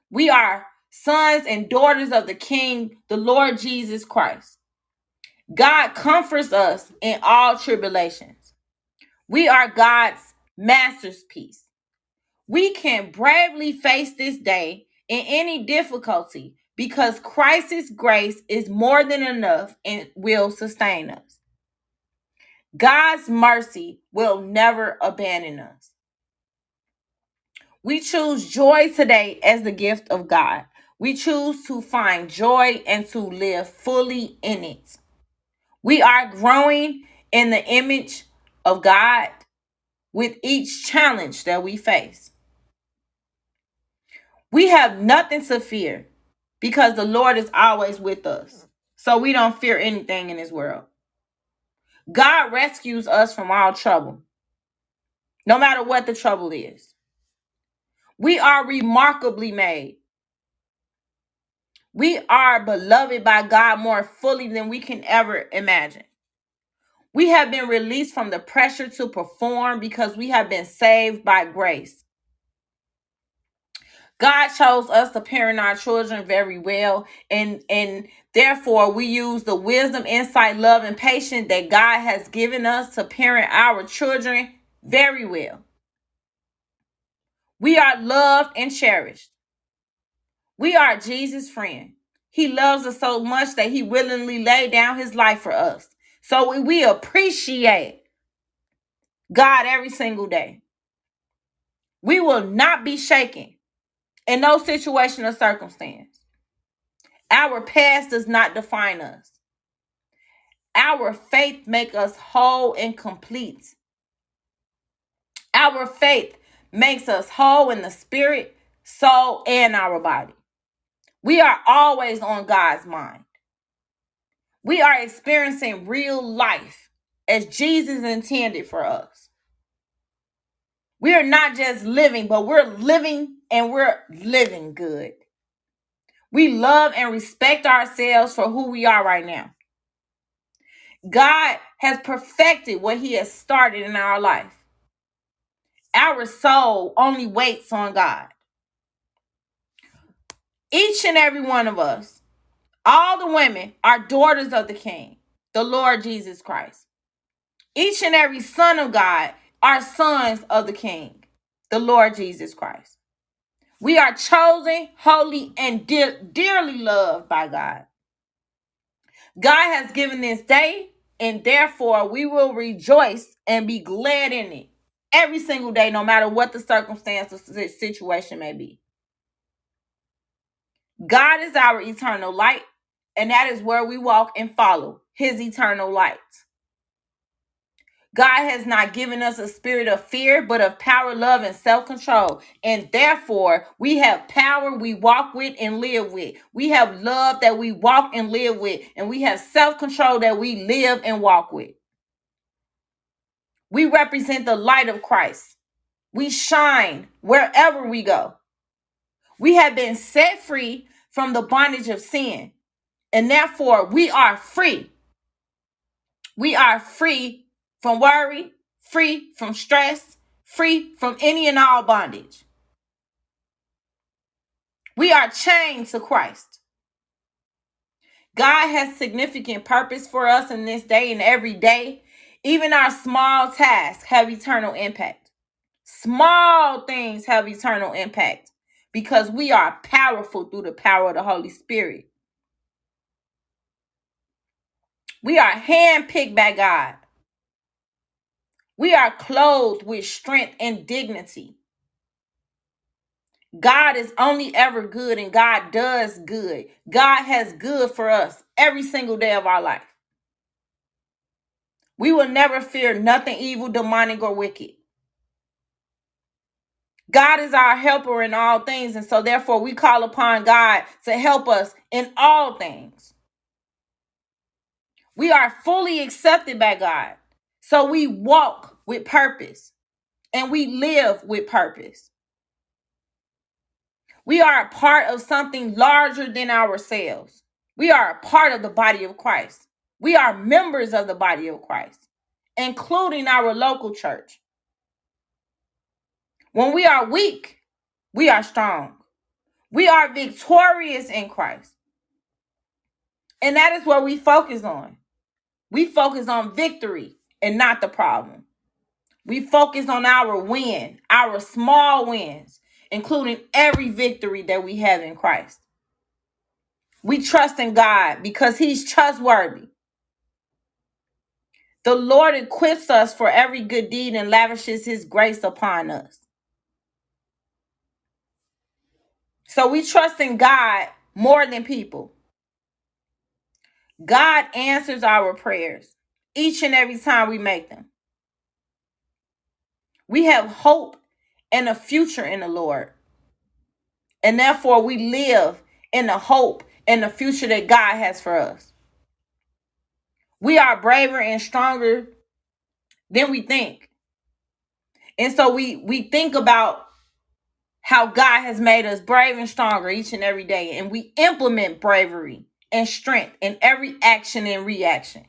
We are sons and daughters of the King, the Lord Jesus Christ. God comforts us in all tribulations. We are God's masterpiece. We can bravely face this day in any difficulty, because Christ's grace is more than enough and will sustain us. God's mercy will never abandon us. We choose joy today as the gift of God. We choose to find joy and to live fully in it. We are growing in the image of God with each challenge that we face. We have nothing to fear because the Lord is always with us. So we don't fear anything in this world. God rescues us from all trouble, no matter what the trouble is. We are remarkably made. We are beloved by God more fully than we can ever imagine. We have been released from the pressure to perform because we have been saved by grace. God chose us to parent our children very well, and therefore we use the wisdom, insight, love, and patience that God has given us to parent our children very well. We are loved and cherished. We are Jesus' friend. He loves us so much that he willingly laid down his life for us. So we appreciate God every single day. We will not be shaken in no situation or circumstance. Our past does not define us. Our faith makes us whole and complete. Our faith makes us whole in the spirit, soul, and our body. We are always on God's mind. We are experiencing real life as Jesus intended for us. We are not just living, but we're living, and we're living good. We love and respect ourselves for who we are right now. God has perfected what he has started in our life. Our soul only waits on God. Each and every one of us, all the women, are daughters of the King, the Lord Jesus Christ. Each and every son of God are sons of the King, the Lord Jesus Christ. We are chosen, holy, and dearly loved by God. God has given this day, and therefore we will rejoice and be glad in it every single day, no matter what the circumstance or situation may be. God is our eternal light, and that is where we walk and follow his eternal light. God has not given us a spirit of fear, but of power, love, and self-control. And therefore, we have power we walk with and live with. We have love that we walk and live with. And we have self-control that we live and walk with. We represent the light of Christ. We shine wherever we go. We have been set free from the bondage of sin. And therefore, we are free. We are free from worry, free from stress, free from any and all bondage. We are chained to Christ. God has significant purpose for us in this day and every day. Even our small tasks have eternal impact. Small things have eternal impact because we are powerful through the power of the Holy Spirit. We are handpicked by God. We are clothed with strength and dignity. God is only ever good, and God does good. God has good for us every single day of our life. We will never fear nothing evil, demonic, or wicked. God is our helper in all things, and so therefore we call upon God to help us in all things. We are fully accepted by God, so we walk with purpose, and we live with purpose. We are a part of something larger than ourselves. We are a part of the body of Christ. We are members of the body of Christ, including our local church. When we are weak, we are strong. We are victorious in Christ. And that is what we focus on. We focus on victory and not the problem. We focus on our win, our small wins, including every victory that we have in Christ. We trust in God because he's trustworthy. The Lord equips us for every good deed and lavishes his grace upon us. So we trust in God more than people. God answers our prayers each and every time we make them. We have hope and a future in the Lord. And therefore, we live in the hope and the future that God has for us. We are braver and stronger than we think. And so we think about how God has made us brave and stronger each and every day. And we implement bravery and strength in every action and reaction.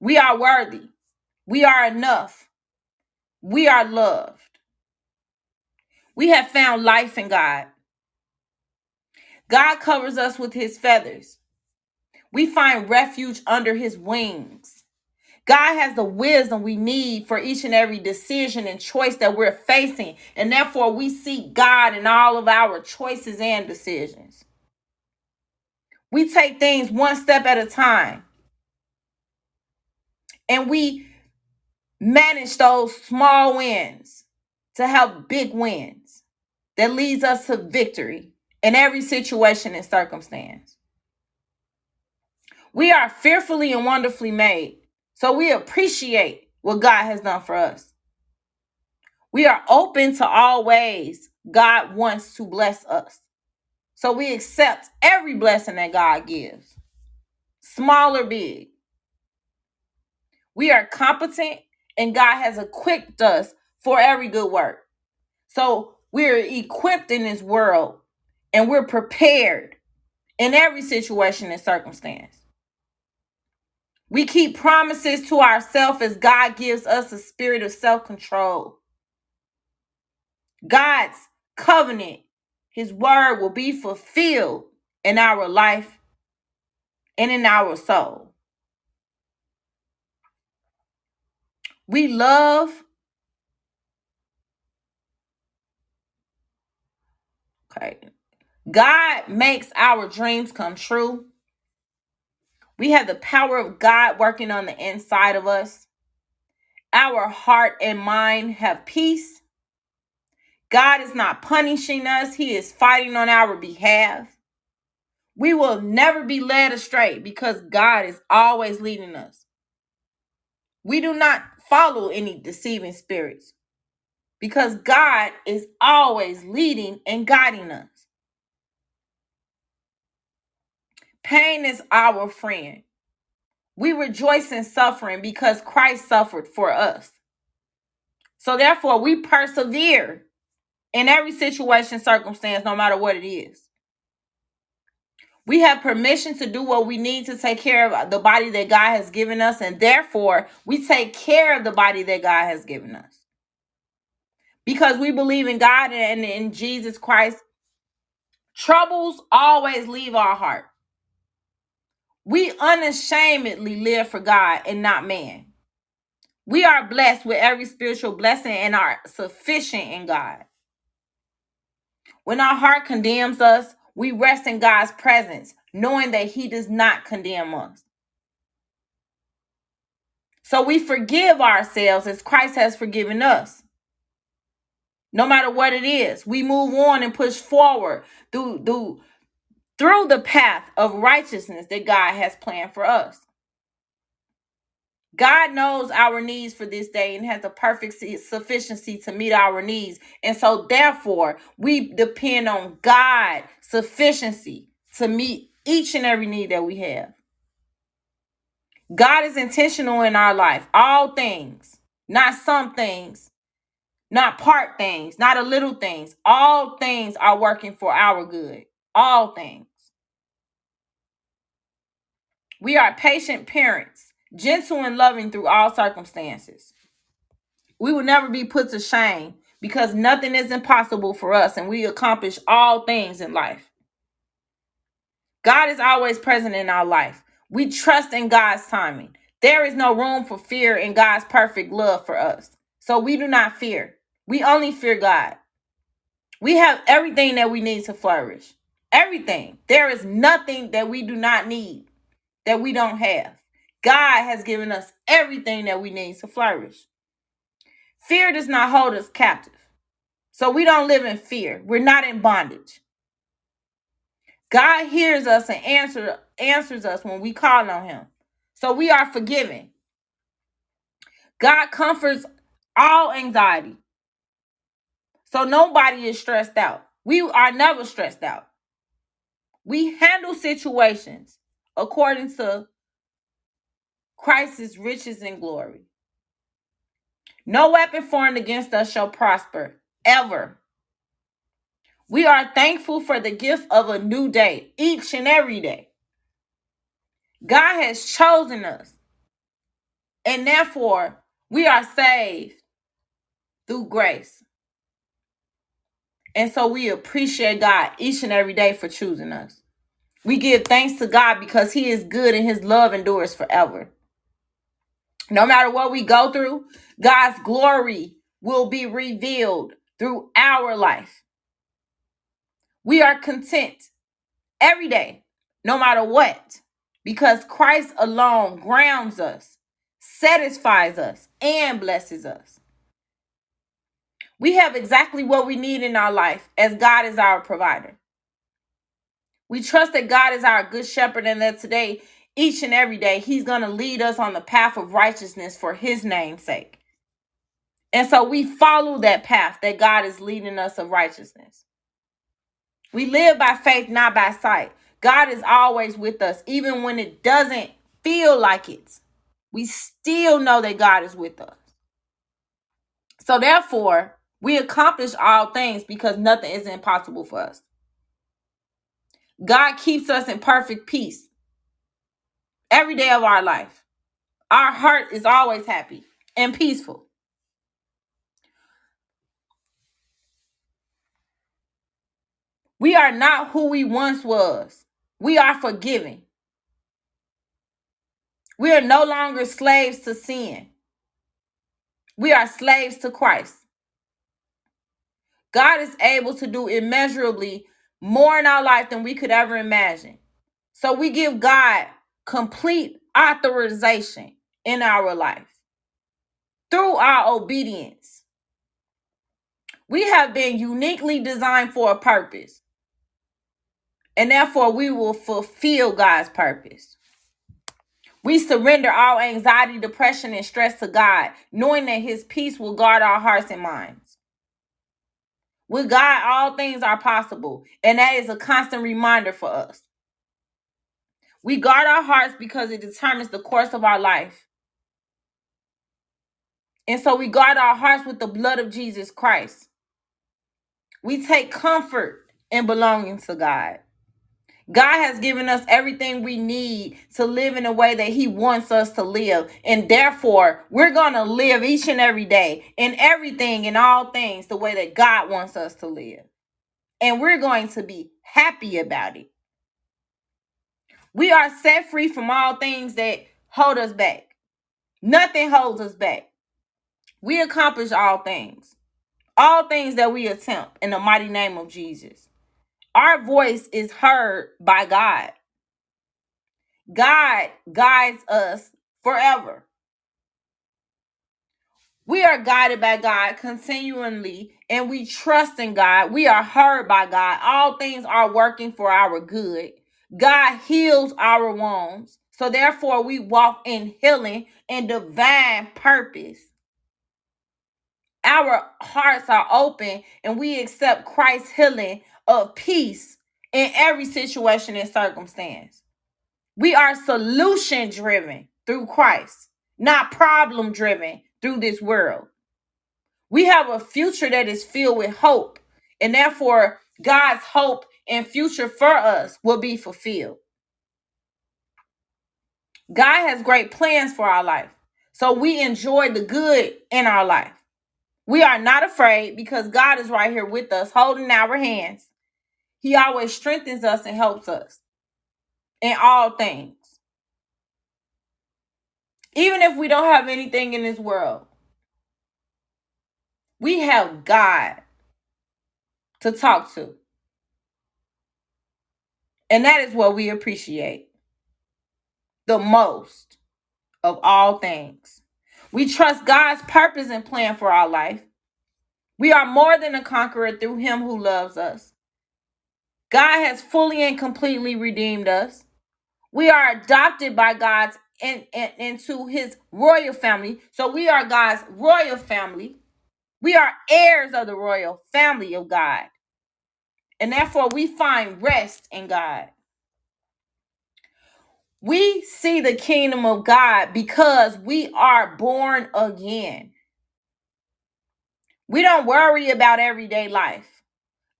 We are worthy. We are enough. We are loved. We have found life in God. God covers us with his feathers. We find refuge under his wings. God has the wisdom we need for each and every decision and choice that we're facing. And therefore, we seek God in all of our choices and decisions. We take things one step at a time. And we manage those small wins to have big wins that leads us to victory in every situation and circumstance. We are fearfully and wonderfully made, so we appreciate what God has done for us. We are open to all ways God wants to bless us, so we accept every blessing that God gives, small or big. We are competent, and God has equipped us for every good work. So we're equipped in this world and we're prepared in every situation and circumstance. We keep promises to ourselves as God gives us a spirit of self-control. God's covenant, his word, will be fulfilled in our life and in our soul. We love. Okay. God makes our dreams come true. We have the power of God working on the inside of us. Our heart and mind have peace. God is not punishing us. He is fighting on our behalf. We will never be led astray because God is always leading us. We do not follow any deceiving spirits because God is always leading and guiding us. Pain is our friend. We rejoice in suffering because Christ suffered for us. So therefore, we persevere in every situation, circumstance, no matter what it is. We have permission to do what we need to take care of the body that God has given us, and therefore, we take care of the body that God has given us. Because we believe in God and in Jesus Christ, troubles always leave our heart. We unashamedly live for God and not man. We are blessed with every spiritual blessing and are sufficient in God. When our heart condemns us, we rest in God's presence, knowing that he does not condemn us. So we forgive ourselves as Christ has forgiven us. No matter what it is, we move on and push forward through the path of righteousness that God has planned for us. God knows our needs for this day and has the perfect sufficiency to meet our needs. And so therefore, we depend on God's sufficiency to meet each and every need that we have. God is intentional in our life. All things, not some things, not part things, not a little things. All things are working for our good. All things. We are patient parents, gentle and loving through all circumstances. We will never be put to shame because nothing is impossible for us, and we accomplish all things in life. God is always present in our life. We trust in God's timing. There is no room for fear in God's perfect love for us. So we do not fear. We only fear God. We have everything that we need to flourish. Everything. There is nothing that we do not need, that we don't have. God has given us everything that we need to flourish. Fear does not hold us captive. So we don't live in fear. We're not in bondage. God hears us and answers us when we call on him. So we are forgiven. God comforts all anxiety. So nobody is stressed out. We are never stressed out. We handle situations according to Christ's riches and glory. No weapon formed against us shall prosper, ever. We are thankful for the gift of a new day, each and every day. God has chosen us, and therefore we are saved through grace. And so we appreciate God each and every day for choosing us. We give thanks to God because he is good and his love endures forever. No matter what we go through, God's glory will be revealed through our life. We are content every day, no matter what, because Christ alone grounds us, satisfies us, and blesses us. We have exactly what we need in our life as God is our provider. We trust that God is our good shepherd and that today, each and every day, he's going to lead us on the path of righteousness for his name's sake. And so we follow that path that God is leading us of righteousness. We live by faith, not by sight. God is always with us, even when it doesn't feel like it. We still know that God is with us. So therefore, we accomplish all things because nothing is impossible for us. God keeps us in perfect peace every day of our life. Our heart is always happy and peaceful. We are not who we once was. We are forgiven. We are no longer slaves to sin. We are slaves to Christ. God is able to do immeasurably more in our life than we could ever imagine. So we give God complete authorization in our life through our obedience. We have been uniquely designed for a purpose, and therefore we will fulfill God's purpose. We surrender all anxiety, depression, and stress to God, knowing that his peace will guard our hearts and minds. With God, all things are possible, and that is a constant reminder for us. We guard our hearts because it determines the course of our life. And so we guard our hearts with the blood of Jesus Christ. We take comfort in belonging to God. God has given us everything we need to live in the way that he wants us to live. And therefore, we're going to live each and every day in everything and all things the way that God wants us to live. And we're going to be happy about it. We are set free from all things that hold us back. Nothing holds us back. We accomplish all things that we attempt in the mighty name of Jesus. Our voice is heard by God. God guides us forever. We are guided by God continually, and we trust in God. We are heard by God. All things are working for our good. God heals our wounds. So therefore, we walk in healing and divine purpose. Our hearts are open, and we accept Christ's healing of peace in every situation and circumstance. We are solution driven through Christ, not problem driven through this world. We have a future that is filled with hope, and therefore God's hope and future for us will be fulfilled. God has great plans for our life, so we enjoy the good in our life. We are not afraid because God is right here with us, holding our hands. He always strengthens us and helps us in all things. Even if we don't have anything in this world, we have God to talk to. And that is what we appreciate the most of all things. We trust God's purpose and plan for our life. We are more than a conqueror through him who loves us. God has fully and completely redeemed us. We are adopted by God into his royal family. So we are God's royal family. We are heirs of the royal family of God. And therefore we find rest in God. We see the kingdom of God because we are born again. We don't worry about everyday life.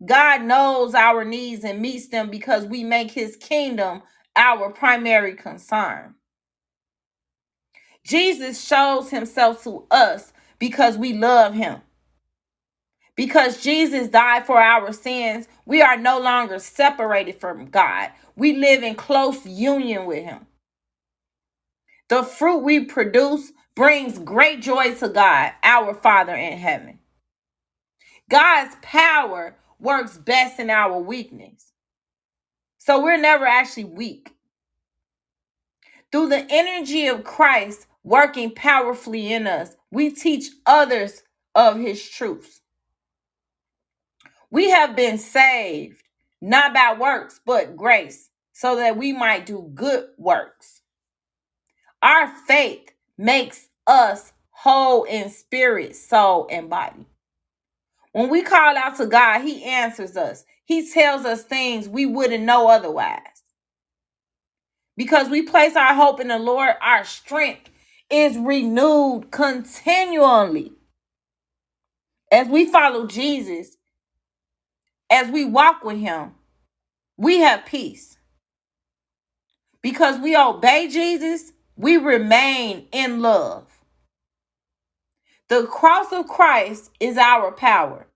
God knows our needs and meets them because we make his kingdom our primary concern. Jesus shows himself to us because we love him. Because Jesus died for our sins, we are no longer separated from God. We live in close union with him. The fruit we produce brings great joy to God, our Father in heaven. God's power works best in our weakness. So we're never actually weak. Through the energy of Christ working powerfully in us, we teach others of his truths. We have been saved, not by works, but grace, so that we might do good works. Our faith makes us whole in spirit, soul, and body. When we call out to God, he answers us. He tells us things we wouldn't know otherwise. Because we place our hope in the Lord, our strength is renewed continually. As we follow Jesus, as we walk with him, we have peace. Because we obey Jesus, we remain in love. The cross of Christ is our power.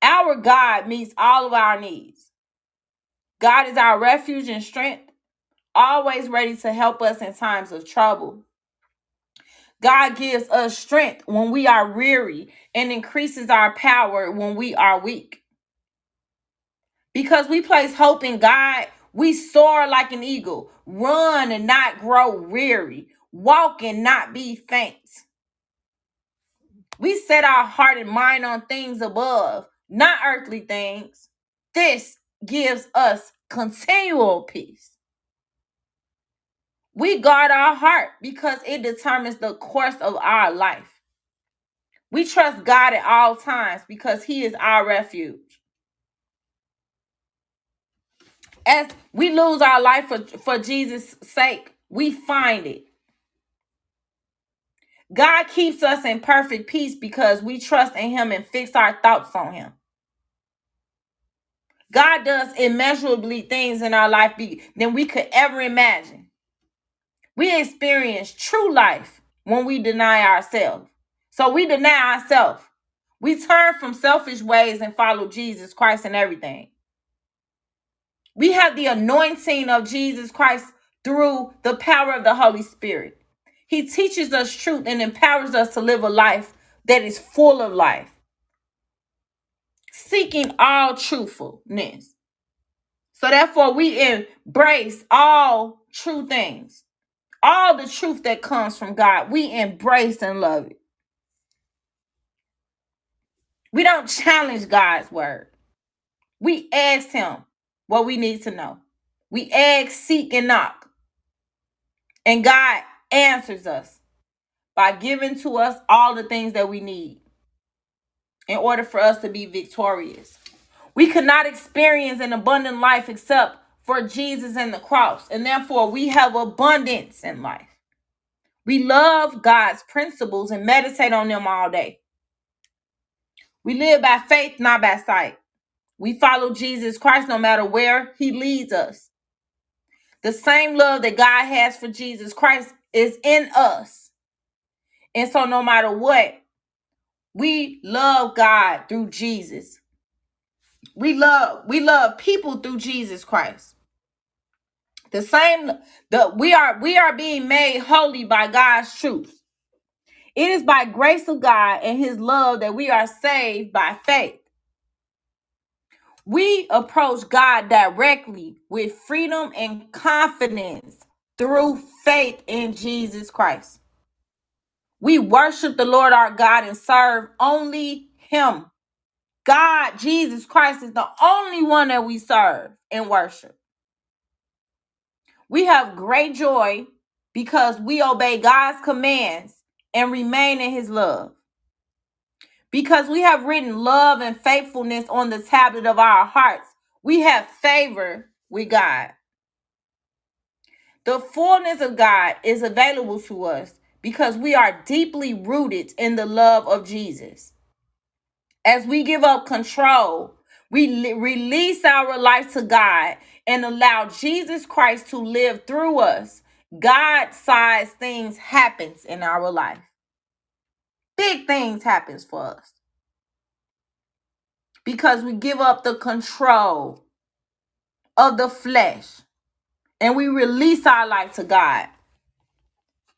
Our God meets all of our needs. God is our refuge and strength, always ready to help us in times of trouble. God gives us strength when we are weary and increases our power when we are weak. Because we place hope in God, we soar like an eagle, run and not grow weary, walk and not be faint. We set our heart and mind on things above, not earthly things. This gives us continual peace. We guard our heart because it determines the course of our life. We trust God at all times because He is our refuge. As we lose our life for Jesus' sake, we find it. God keeps us in perfect peace because we trust in Him and fix our thoughts on Him. God does immeasurably things in our life than we could ever imagine. We experience true life when we deny ourselves. So we deny ourselves. We turn from selfish ways and follow Jesus Christ in everything. We have the anointing of Jesus Christ through the power of the Holy Spirit. He teaches us truth and empowers us to live a life that is full of life, seeking all truthfulness. So therefore, we embrace all true things. All the truth that comes from God, we embrace and love it. We don't challenge God's word. We ask Him what we need to know. We ask, seek, and knock. And God answers us by giving to us all the things that we need in order for us to be victorious. We could not experience an abundant life except for Jesus and the cross, and therefore we have abundance in life. We love God's principles and meditate on them all day. We live by faith, not by sight. We follow Jesus Christ no matter where He leads us. The same love that God has for Jesus Christ is in us. And so no matter what, we love God through Jesus. We love people through Jesus Christ. We are being made holy by God's truth. It is by grace of God and His love that we are saved by faith. We approach God directly with freedom and confidence through faith in Jesus Christ. We worship the Lord our God and serve only Him. God, Jesus Christ, is the only one that we serve and worship. We have great joy because we obey God's commands and remain in His love. Because we have written love and faithfulness on the tablet of our hearts, we have favor with God. The fullness of God is available to us because we are deeply rooted in the love of Jesus. As we give up control, we release our life to God and allow Jesus Christ to live through us. God-sized things happens in our life. Big things happens for us because we give up the control of the flesh and we release our life to God,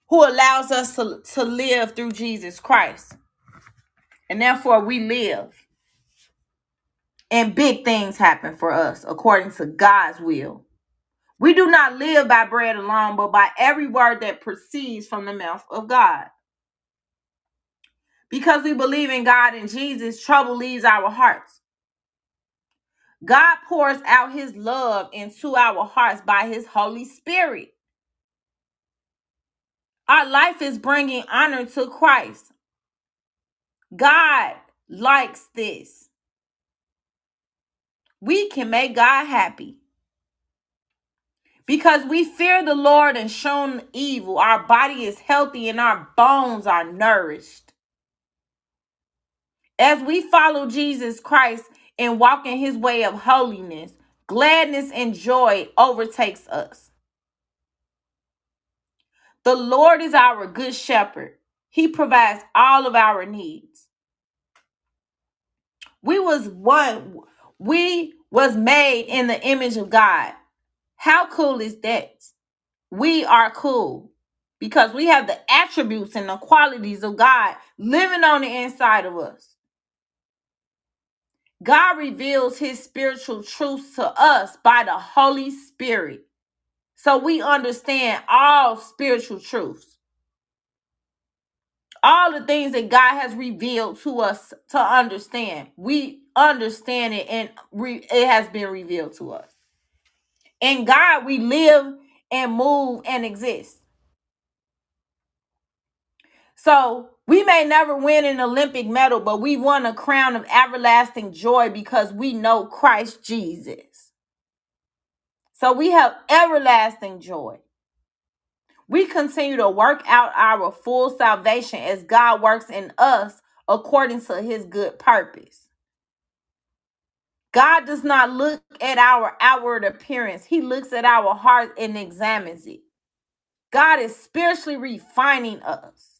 who allows us to live through Jesus Christ. And therefore, we live. And big things happen for us according to God's will. We do not live by bread alone, but by every word that proceeds from the mouth of God. Because we believe in God and Jesus, trouble leaves our hearts. God pours out His love into our hearts by His Holy Spirit. Our life is bringing honor to Christ. God likes this. We can make God happy. Because we fear the Lord and shun evil, our body is healthy and our bones are nourished. As we follow Jesus Christ and walk in His way of holiness, gladness and joy overtakes us. The Lord is our good shepherd. He provides all of our needs. We was made in the image of God. How cool is that? We are cool because we have the attributes and the qualities of God living on the inside of us. God reveals his spiritual truths to us by the Holy Spirit, so we understand all spiritual truths. All the things that God has revealed to us to understand, we understand it, and it has been revealed to us. In God, we live and move and exist. So we may never win an Olympic medal, but we won a crown of everlasting joy because we know Christ Jesus. So we have everlasting joy. We continue to work out our full salvation as God works in us according to his good purpose. God does not look at our outward appearance. He looks at our heart and examines it. God is spiritually refining us.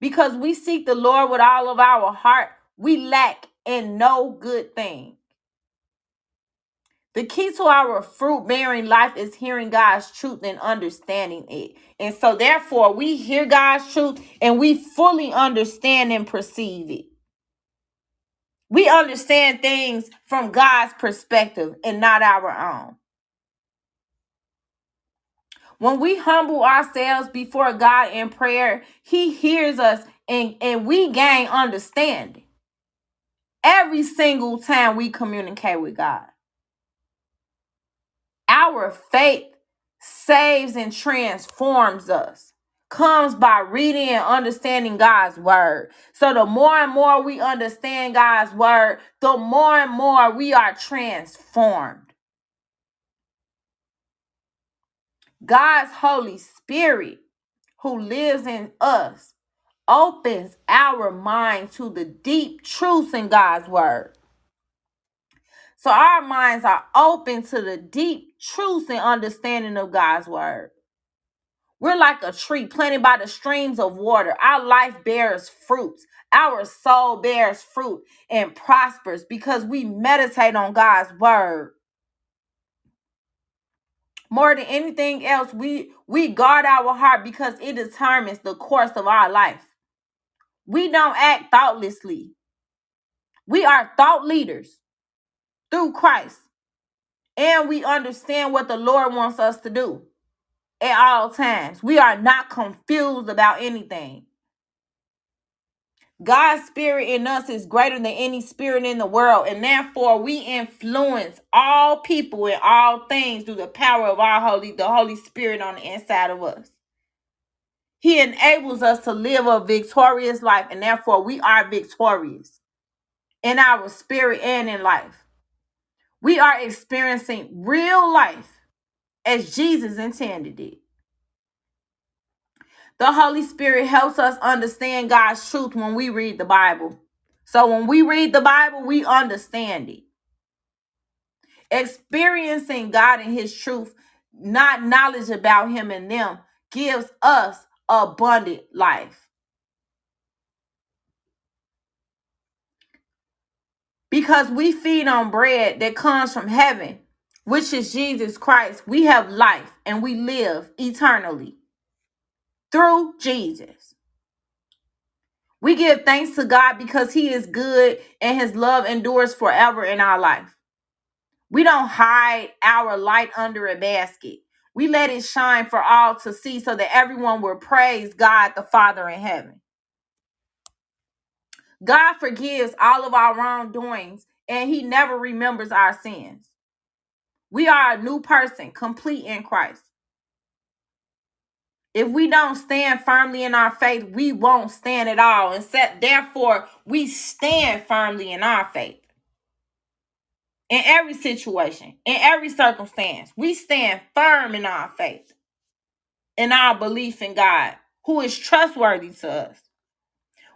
Because we seek the Lord with all of our heart, we lack in no good thing. The key to our fruit-bearing life is hearing God's truth and understanding it. And so therefore, we hear God's truth and we fully understand and perceive it. We understand things from God's perspective and not our own. When we humble ourselves before God in prayer, he hears us and we gain understanding every single time we communicate with God. Our faith saves and transforms us, comes by reading and understanding God's word. So the more and more we understand God's word, the more and more we are transformed. God's Holy Spirit, who lives in us, opens our mind to the deep truths in God's word. So our minds are open to the deep truths and understanding of God's word. We're like a tree planted by the streams of water. Our life bears fruits. Our soul bears fruit and prospers because we meditate on God's word. More than anything else, we guard our heart because it determines the course of our life. We don't act thoughtlessly. We are thought leaders through Christ. And we understand what the Lord wants us to do at all times. We are not confused about anything. God's spirit in us is greater than any spirit in the world, and therefore we influence all people and all things through the power of the Holy Spirit on the inside of us. He enables us to live a victorious life, and therefore we are victorious in our spirit and in life. We are experiencing real life as Jesus intended it. The Holy Spirit helps us understand God's truth when we read the Bible. So when we read the Bible, we understand it. Experiencing God and his truth, not knowledge about him and them, gives us abundant life. Because we feed on bread that comes from heaven, which is Jesus Christ, we have life and we live eternally. Through Jesus. We give thanks to God because he is good and his love endures forever in our life. We don't hide our light under a basket. We let it shine for all to see so that everyone will praise God the Father in heaven. God forgives all of our wrongdoings and he never remembers our sins. We are a new person, complete in Christ. If we don't stand firmly in our faith, we won't stand at all. And therefore, we stand firmly in our faith. In every situation, in every circumstance, we stand firm in our faith, in our belief in God, who is trustworthy to us.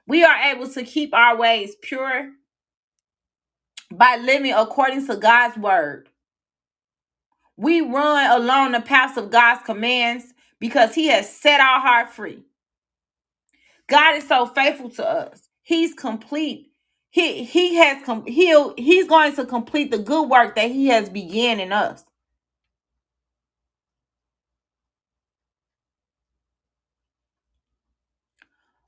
We are able to keep our ways pure by living according to God's word We run along the paths of God's commands because he has set our heart free. God is so faithful to us. He's complete. He's going to complete the good work that he has begun in us.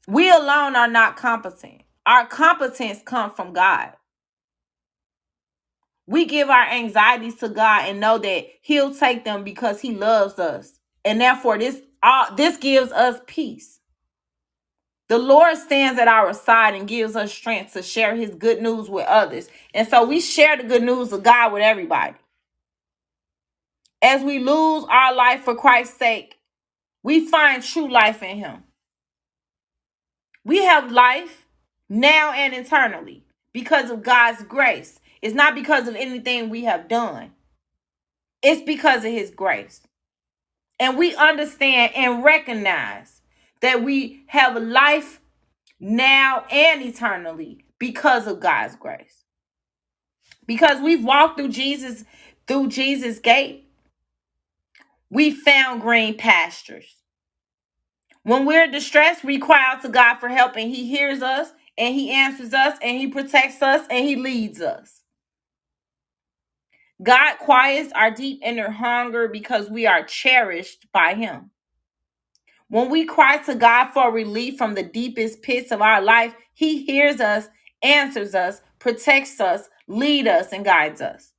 We alone are not competent. Our competence comes from God. We give our anxieties to God and know that he'll take them because he loves us. And therefore, this gives us peace. The Lord stands at our side and gives us strength to share his good news with others. And so we share the good news of God with everybody. As we lose our life for Christ's sake, we find true life in him. We have life now and eternally because of God's grace. It's not because of anything we have done. It's because of his grace. And we understand and recognize that we have life now and eternally because of God's grace. Because we've walked through Jesus' gate, we found green pastures. When we're distressed, we cry out to God for help, and he hears us, and he answers us, and he protects us, and he leads us. God quiets our deep inner hunger because we are cherished by him. When we cry to God for relief from the deepest pits of our life, he hears us, answers us, protects us, leads us, and guides us.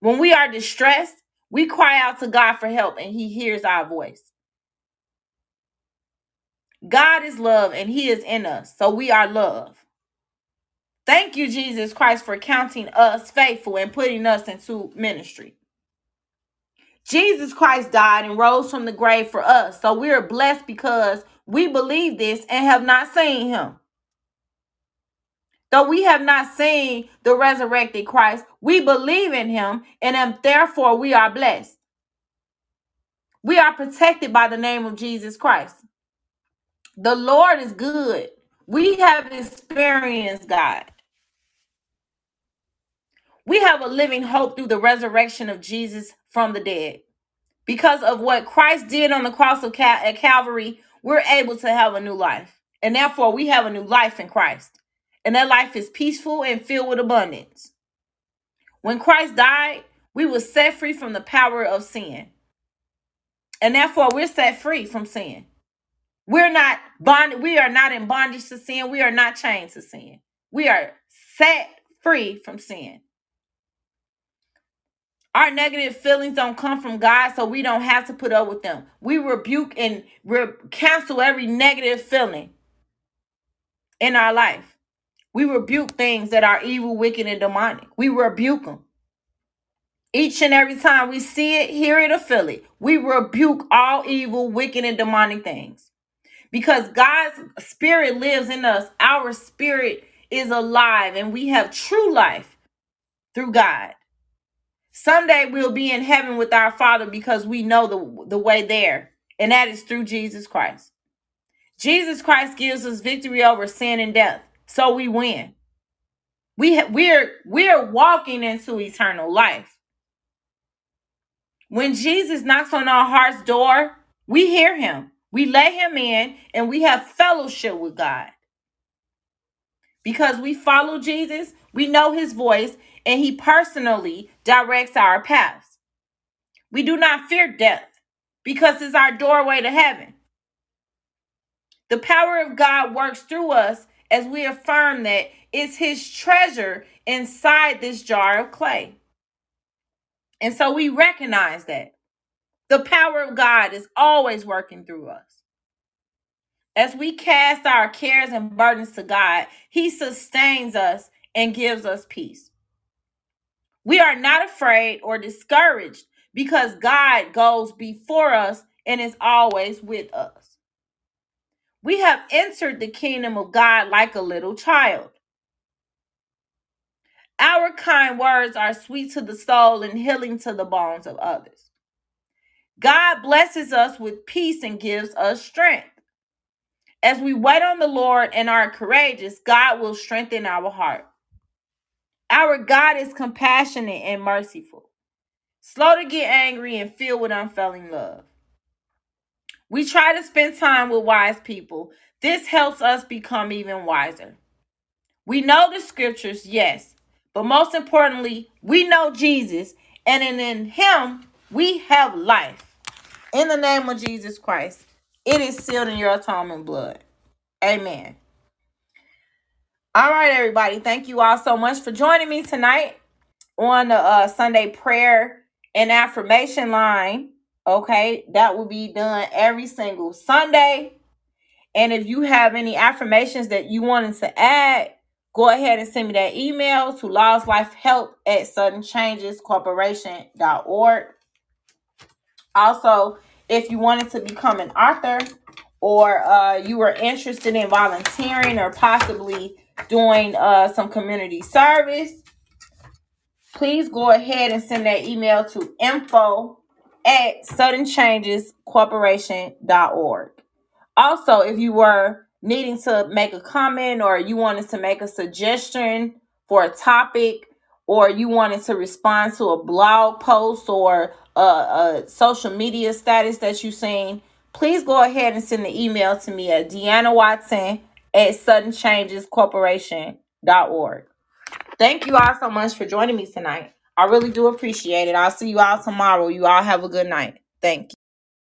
When we are distressed, we cry out to God for help, and he hears our voice. God is love, and he is in us, so we are love. Thank you, Jesus Christ, for counting us faithful and putting us into ministry. Jesus Christ died and rose from the grave for us, so we are blessed because we believe this and have not seen him. Though we have not seen the resurrected Christ, we believe in him, and therefore we are blessed. We are protected by the name of Jesus Christ. The Lord is good. We have experienced God. We have a living hope through the resurrection of Jesus from the dead. Because of what Christ did on the cross at Calvary, we're able to have a new life. And therefore, we have a new life in Christ. And that life is peaceful and filled with abundance. When Christ died, we were set free from the power of sin. And therefore, we're set free from sin. We are not in bondage to sin. We are not chained to sin. We are set free from sin. Our negative feelings don't come from God, so we don't have to put up with them. We rebuke and cancel every negative feeling in our life. We rebuke things that are evil, wicked, and demonic. We rebuke them. Each and every time we see it, hear it, or feel it, we rebuke all evil, wicked, and demonic things. Because God's spirit lives in us. Our spirit is alive, and we have true life through God. Someday we'll be in heaven with our Father because we know the way there, and that is through Jesus Christ. Jesus Christ gives us victory over sin and death, so we win. We're walking into eternal life. When Jesus knocks on our heart's door, we hear him. We let him in, and we have fellowship with God. Because we follow Jesus, we know his voice, and he personally directs our paths. We do not fear death because it's our doorway to heaven. The power of God works through us as we affirm that it's his treasure inside this jar of clay. And so we recognize that. The power of God is always working through us. As we cast our cares and burdens to God, he sustains us and gives us peace. We are not afraid or discouraged because God goes before us and is always with us. We have entered the kingdom of God like a little child. Our kind words are sweet to the soul and healing to the bones of others. God blesses us with peace and gives us strength. As we wait on the Lord and are courageous, God will strengthen our heart. Our God is compassionate and merciful. slow to get angry, and filled with unfailing love. We try to spend time with wise people. This helps us become even wiser. We know the scriptures, yes, but most importantly, we know Jesus, and in him, we have life. In the name of Jesus Christ, it is sealed in your atonement blood. Amen. All right, everybody. Thank you all so much for joining me tonight on the Sunday prayer and affirmation line. Okay, that will be done every single Sunday. And if you have any affirmations that you wanted to add, go ahead and send me that email to lawslifehelp@suddenchangescorporation.org. Also, if you wanted to become an author, or you were interested in volunteering or possibly doing some community service, please go ahead and send that email to info@suddenchangescorporation.org. Also, if you were needing to make a comment, or you wanted to make a suggestion for a topic, or you wanted to respond to a blog post or a social media status that you've seen, please go ahead and send an email to me at DeannaWatson@suddenchangescorporation.org. Thank you all so much for joining me tonight. I really do appreciate it. I'll see you all tomorrow. You all have a good night. Thank you.